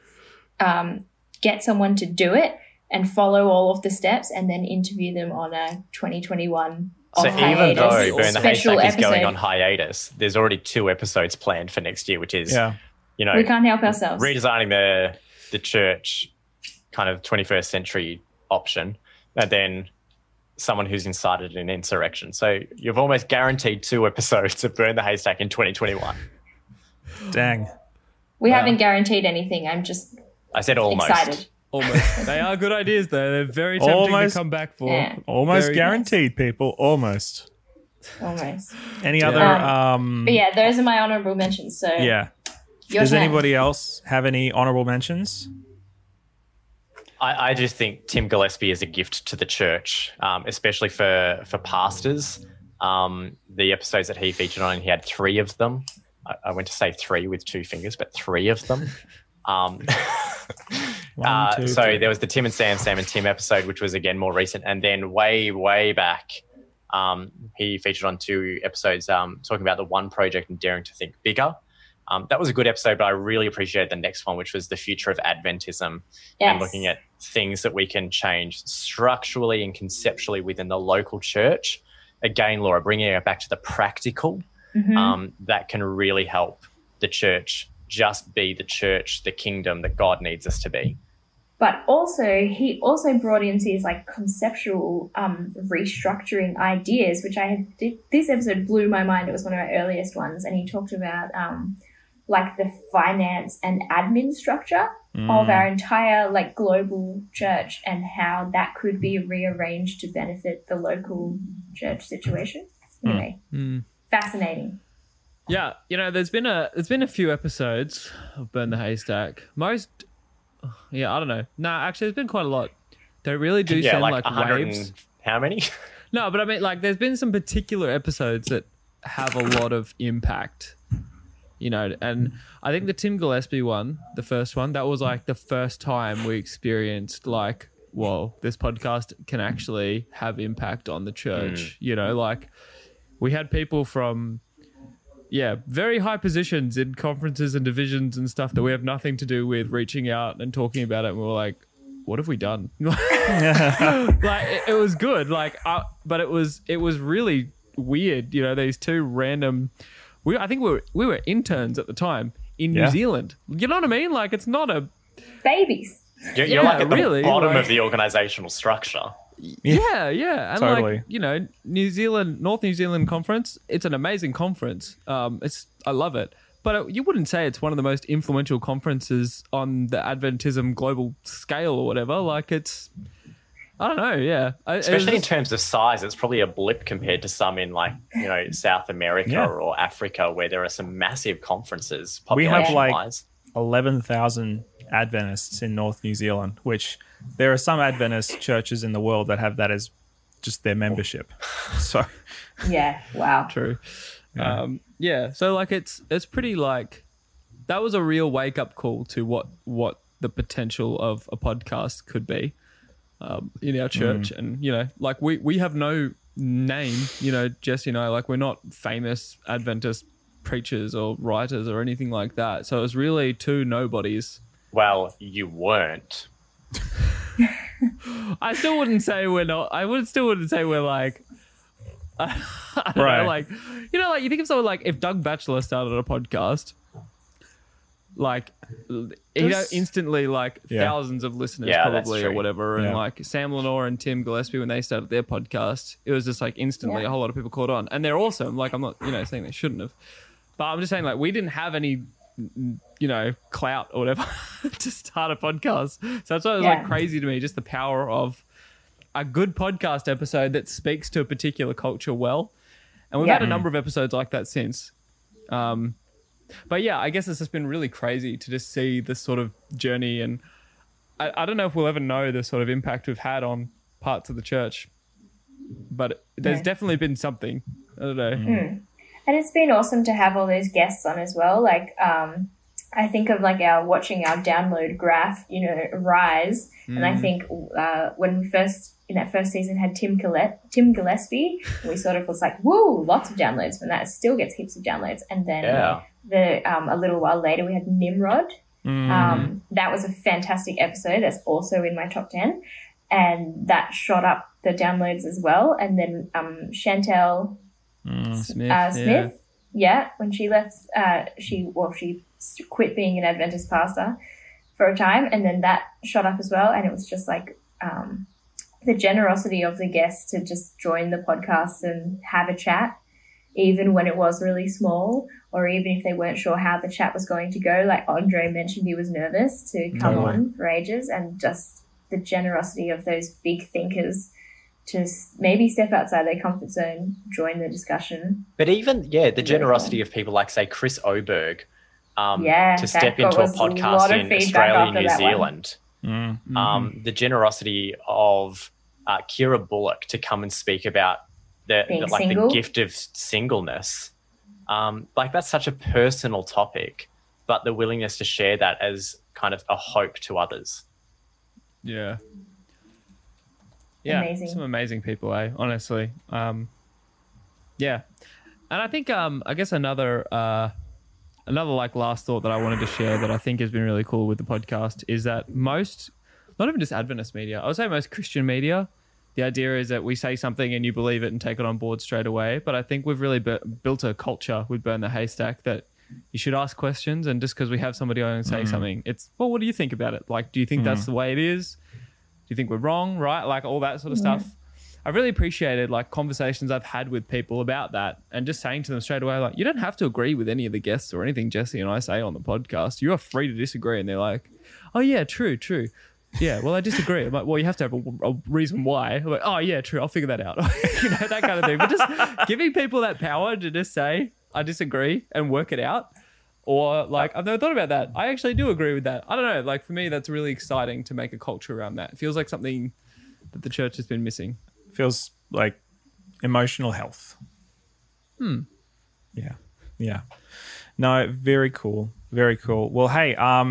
get someone to do it and follow all of the steps and then interview them on a 2021 even though Burn the Haystack is going on hiatus, there's already 2 episodes planned for next year, which is, we can't help ourselves. Redesigning the church kind of 21st century option, and then someone who's incited an insurrection. So you've almost guaranteed 2 episodes of Burn the Haystack in 2021. Dang. We haven't guaranteed anything. I said almost. Excited. Almost. They are good ideas, though. They're very tempting to come back for. Yeah. Almost very guaranteed, people. Almost. Almost. Any other? But yeah, those are my honourable mentions. So yeah. Does anybody else have any honourable mentions? I just think Tim Gillespie is a gift to the church, especially for pastors. The episodes that he featured on, he had 3 of them. I went to say 3 with 2 fingers, but 3 of them. There was the Tim and Sam and Tim episode, which was again more recent. And then way back, he featured on 2 episodes talking about the One Project and daring to think bigger. That was a good episode, but I really appreciated the next one, which was the future of Adventism and looking at things that we can change structurally and conceptually within the local church. Again, Laura, bringing it back to the practical, that can really help the church just be the church, the kingdom that God needs us to be. But also, he also brought in these like conceptual restructuring ideas, which this episode blew my mind. It was one of our earliest ones, and he talked about like the finance and admin structure of our entire like global church and how that could be rearranged to benefit the local church situation. Anyway, fascinating. Yeah, there's been a few episodes of Burn the Haystack. Most, I don't know. No, actually, there's been quite a lot. They really do send like waves. How many? No, but I mean, like, there's been some particular episodes that have a lot of impact. And I think the Tim Gillespie one, the first one, that was like the first time we experienced like, whoa, this podcast can actually have impact on the church. We had people from very high positions in conferences and divisions and stuff that we have nothing to do with reaching out and talking about it. And we were like, what have we done? It was good. But it was really weird. These 2 random, I think we were interns at the time in New Zealand. You know what I mean? Like, it's not a babies. You're like at the bottom of the organizational structure. Yeah. And totally. New Zealand, North New Zealand conference, it's an amazing conference. I love it. But you wouldn't say it's one of the most influential conferences on the Adventism global scale or whatever. Like, it's, I don't know, yeah. Especially in terms of size, it's probably a blip compared to some in South America or Africa, where there are some massive conferences. We have 11,000 Adventists in North New Zealand, which there are some Adventist churches in the world that have that as just their membership. So wow, true. So it's pretty that was a real wake-up call to what the potential of a podcast could be in our church. And we have no name. Jesse and I, we're not famous Adventist preachers or writers or anything like that, so it was really 2 nobodies. Well, you weren't. I still wouldn't say we're not. I still wouldn't say we're like, I don't know, you think of someone if Doug Batchelor started a podcast, instantly thousands of listeners probably or whatever, and Sam Lenore and Tim Gillespie when they started their podcast, it was just instantly a whole lot of people caught on, and they're awesome. I'm not saying they shouldn't have, but I'm just saying we didn't have any clout or whatever to start a podcast. So that's why it was crazy to me, just the power of a good podcast episode that speaks to a particular culture well. And we've had a number of episodes like that since. But yeah, I guess it's just been really crazy to just see this sort of journey, and I don't know if we'll ever know the sort of impact we've had on parts of the church. But there's definitely been something. I don't know. Mm. And it's been awesome to have all those guests on as well. Like, I think of like watching our download graph, you know, rise. Mm. And I think when we first, in that first season, had Tim Gillespie, we sort of was like, whoa, lots of downloads from that. It still gets heaps of downloads. And then a little while later, we had Nimrod. Mm. That was a fantastic episode. That's also in my top 10. And that shot up the downloads as well. And then Chantel Smith, when she left, she quit being an Adventist pastor for a time, and then that shot up as well. And it was just like the generosity of the guests to just join the podcast and have a chat, even when it was really small, or even if they weren't sure how the chat was going to go. Like Andre mentioned, he was nervous to come on for ages, and just the generosity of those big thinkers to maybe step outside their comfort zone, join the discussion. But even, the generosity of people like, say, Chris Oberg, to step into a podcast in Australia and New Zealand. Mm-hmm. The generosity of Kira Bullock to come and speak about the gift of singleness. That's such a personal topic, but the willingness to share that as kind of a hope to others. Yeah. Yeah, amazing. Some amazing people, honestly. And I think I guess another like last thought that I wanted to share that I think has been really cool with the podcast is that most, not even just Adventist media, I would say most Christian media, the idea is that we say something and you believe it and take it on board straight away. But I think we've really built a culture with Burn the Haystack that you should ask questions, and just because we have somebody on and say something, it's, well, what do you think about it? Like, do you think that's the way it is? Do you think we're wrong, right? Like all that sort of stuff. I really appreciated like conversations I've had with people about that, and just saying to them straight away, like, you don't have to agree with any of the guests or anything Jesse and I say on the podcast. You are free to disagree. And they're like, oh yeah, true. Yeah, well, I disagree. I'm like, well, you have to have a reason why. I'm like, oh yeah, true. I'll figure that out. You know, that kind of thing. But just giving people that power to just say, I disagree, and work it out. Or like, I've never thought about that. I actually do agree with that. I don't know. Like, for me, that's really exciting to make a culture around that. It feels like something that the church has been missing. Feels like emotional health. Yeah. No, very cool. Very cool. Well, hey, are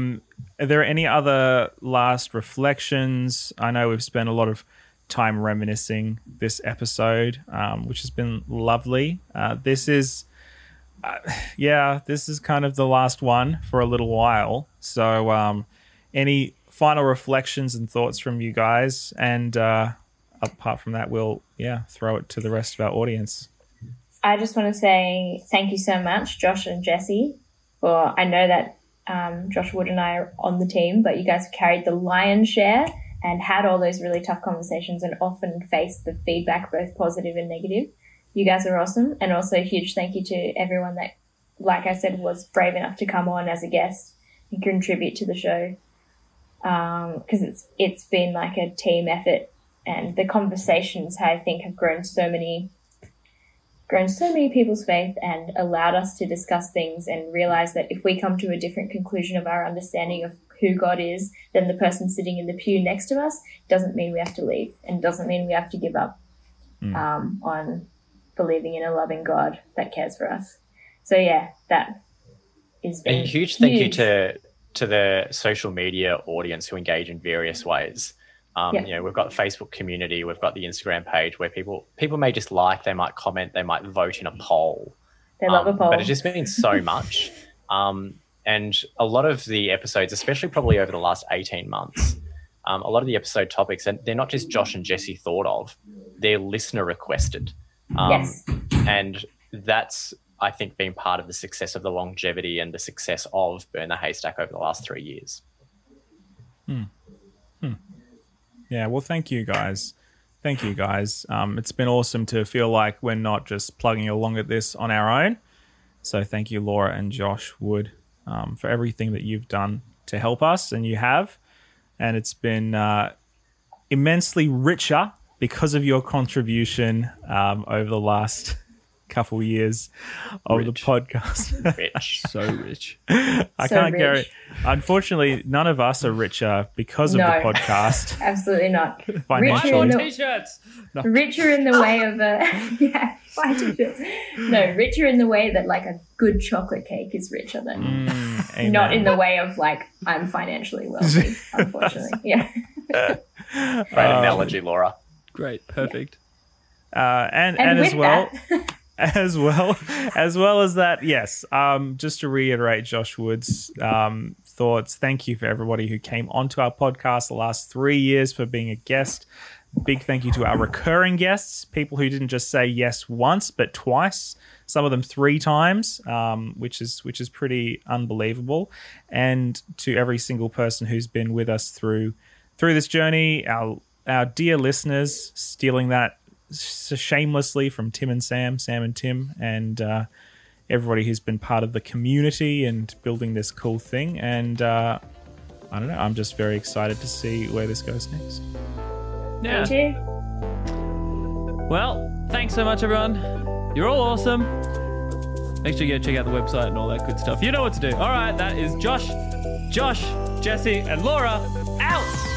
there any other last reflections? I know we've spent a lot of time reminiscing this episode, which has been lovely. This is kind of the last one for a little while. So any final reflections and thoughts from you guys? And apart from that, we'll, throw it to the rest of our audience. I just want to say thank you so much, Josh and Jesse. I know that Josh Wood and I are on the team, but you guys carried the lion's share and had all those really tough conversations and often faced the feedback, both positive and negative. You guys are awesome. And also a huge thank you to everyone that, like I said, was brave enough to come on as a guest and contribute to the show, because it's been like a team effort, and the conversations, I think, have grown so many people's faith and allowed us to discuss things and realize that if we come to a different conclusion of our understanding of who God is than the person sitting in the pew next to us, doesn't mean we have to leave and doesn't mean we have to give up on believing in a loving God that cares for us. So that is a huge thank you to the social media audience who engage in various ways. We've got the Facebook community, we've got the Instagram page where people may just like, they might comment, they might vote in a poll. They love a poll. But it just means so much. And a lot of the episodes, especially probably over the last 18 months, a lot of the episode topics, and they're not just Josh and Jesse thought of, they're listener requested. And that's, I think, been part of the success of the longevity and the success of Burn the Haystack over the last 3 years. Yeah, well, thank you guys. It's been awesome to feel like we're not just plugging along at this on our own. So thank you, Laura and Josh Wood, for everything that you've done to help us, and you have. And it's been immensely richer because of your contribution over the last couple years of the podcast. Rich. So rich. I can't guarantee. Unfortunately, none of us are richer because of the podcast. Absolutely not. Financially. Richer in the way of buy t-shirts. No, richer in the way that like a good chocolate cake is richer than not in the way of like I'm financially wealthy, unfortunately. Yeah. Great analogy, Laura. Great. Perfect. Yeah. As well as that, yes. Just to reiterate Josh Wood's thoughts, thank you for everybody who came onto our podcast the last 3 years for being a guest. Big thank you to our recurring guests, people who didn't just say yes once but twice, some of them three times, which is pretty unbelievable. And to every single person who's been with us through this journey, our dear listeners, stealing that shamelessly from Tim and Sam and Tim, and everybody who's been part of the community and building this cool thing. And I don't know, I'm just very excited to see where this goes next. Yeah. Thank you. Well, thanks so much, everyone. You're all awesome. Make sure you go check out the website and all that good stuff. You know what to do. All right, that is Josh, Jesse, and Laura out.